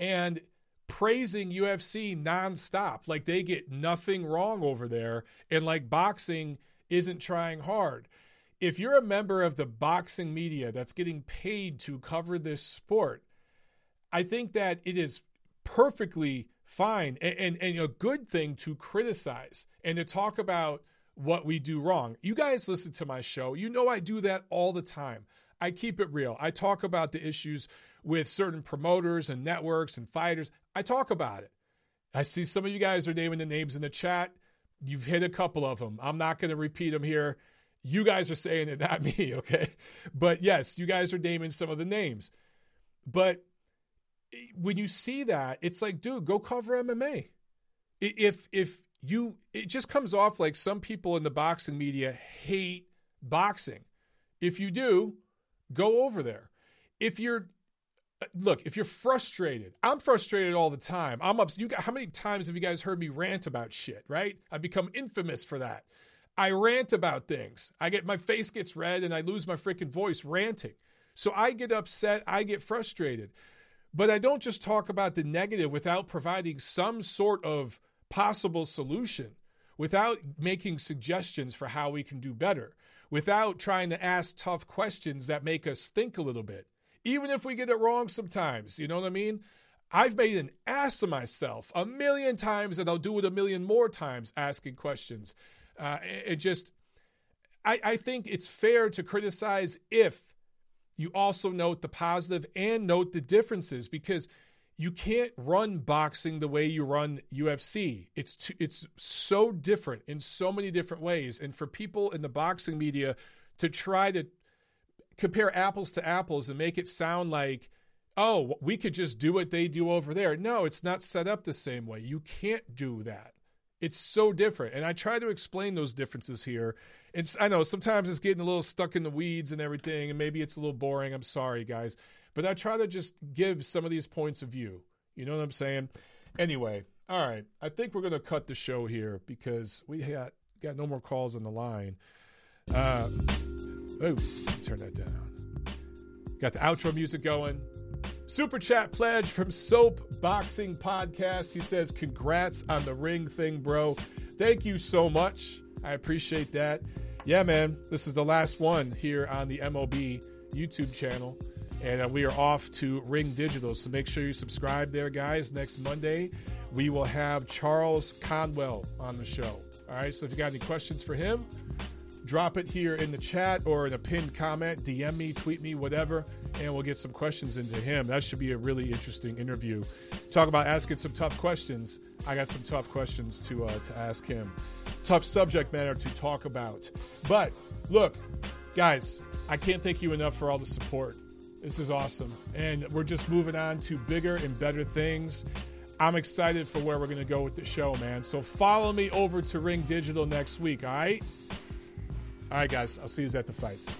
and praising U F C nonstop. Like they get nothing wrong over there, and like boxing isn't trying hard. If you're a member of the boxing media that's getting paid to cover this sport, I think that it is perfectly fine and, and and a good thing to criticize and to talk about what we do wrong. You guys listen to my show. You know I do that all the time. I keep it real. I talk about the issues with certain promoters and networks and fighters. I talk about it. I see some of you guys are naming the names in the chat. You've hit a couple of them. I'm not going to repeat them here. You guys are saying it, not me, okay? But yes, you guys are naming some of the names. But when you see that, it's like, dude, go cover M M A. If if you, it just comes off like some people in the boxing media hate boxing. If you do, go over there. If you're, look, if you're frustrated, I'm frustrated all the time. I'm up. You got, how many times have you guys heard me rant about shit? Right? I become infamous for that. I rant about things. I get my face gets red and I lose my freaking voice ranting. So I get upset. I get frustrated. But I don't just talk about the negative without providing some sort of possible solution, without making suggestions for how we can do better, without trying to ask tough questions that make us think a little bit, even if we get it wrong sometimes. You know what I mean? I've made an ass of myself a million times, and I'll do it a million more times asking questions. Uh, it just, I, I think it's fair to criticize if you also note the positive and note the differences, because you can't run boxing the way you run U F C. It's too, it's so different in so many different ways. And for people in the boxing media to try to compare apples to apples and make it sound like, oh, we could just do what they do over there. No, it's not set up the same way. You can't do that. It's so different. And I try to explain those differences here. It's, I know sometimes it's getting a little stuck in the weeds and everything, and maybe it's a little boring. I'm sorry, guys. But I try to just give some of these points of view. You know what I'm saying? Anyway, all right. I think we're going to cut the show here because we got, got no more calls on the line. Uh, oh, turn that down. Got the outro music going. Super chat pledge from Soap Boxing Podcast. He says, congrats on the ring thing, bro. Thank you so much. I appreciate that. Yeah, man. This is the last one here on the M O B YouTube channel. And we are off to Ring Digital. So make sure you subscribe there, guys. Next Monday, we will have Charles Conwell on the show. All right. So if you got any questions for him, drop it here in the chat or in a pinned comment. D M me, tweet me, whatever. And we'll get some questions into him. That should be a really interesting interview. Talk about asking some tough questions. I got some tough questions to, uh, to ask him. Tough subject matter to talk about. But look, guys, I can't thank you enough for all the support. This is awesome. And we're just moving on to bigger and better things. I'm excited for where we're going to go with the show, man. So follow me over to Ring Digital next week, all right? All right, guys. I'll see you at the fights.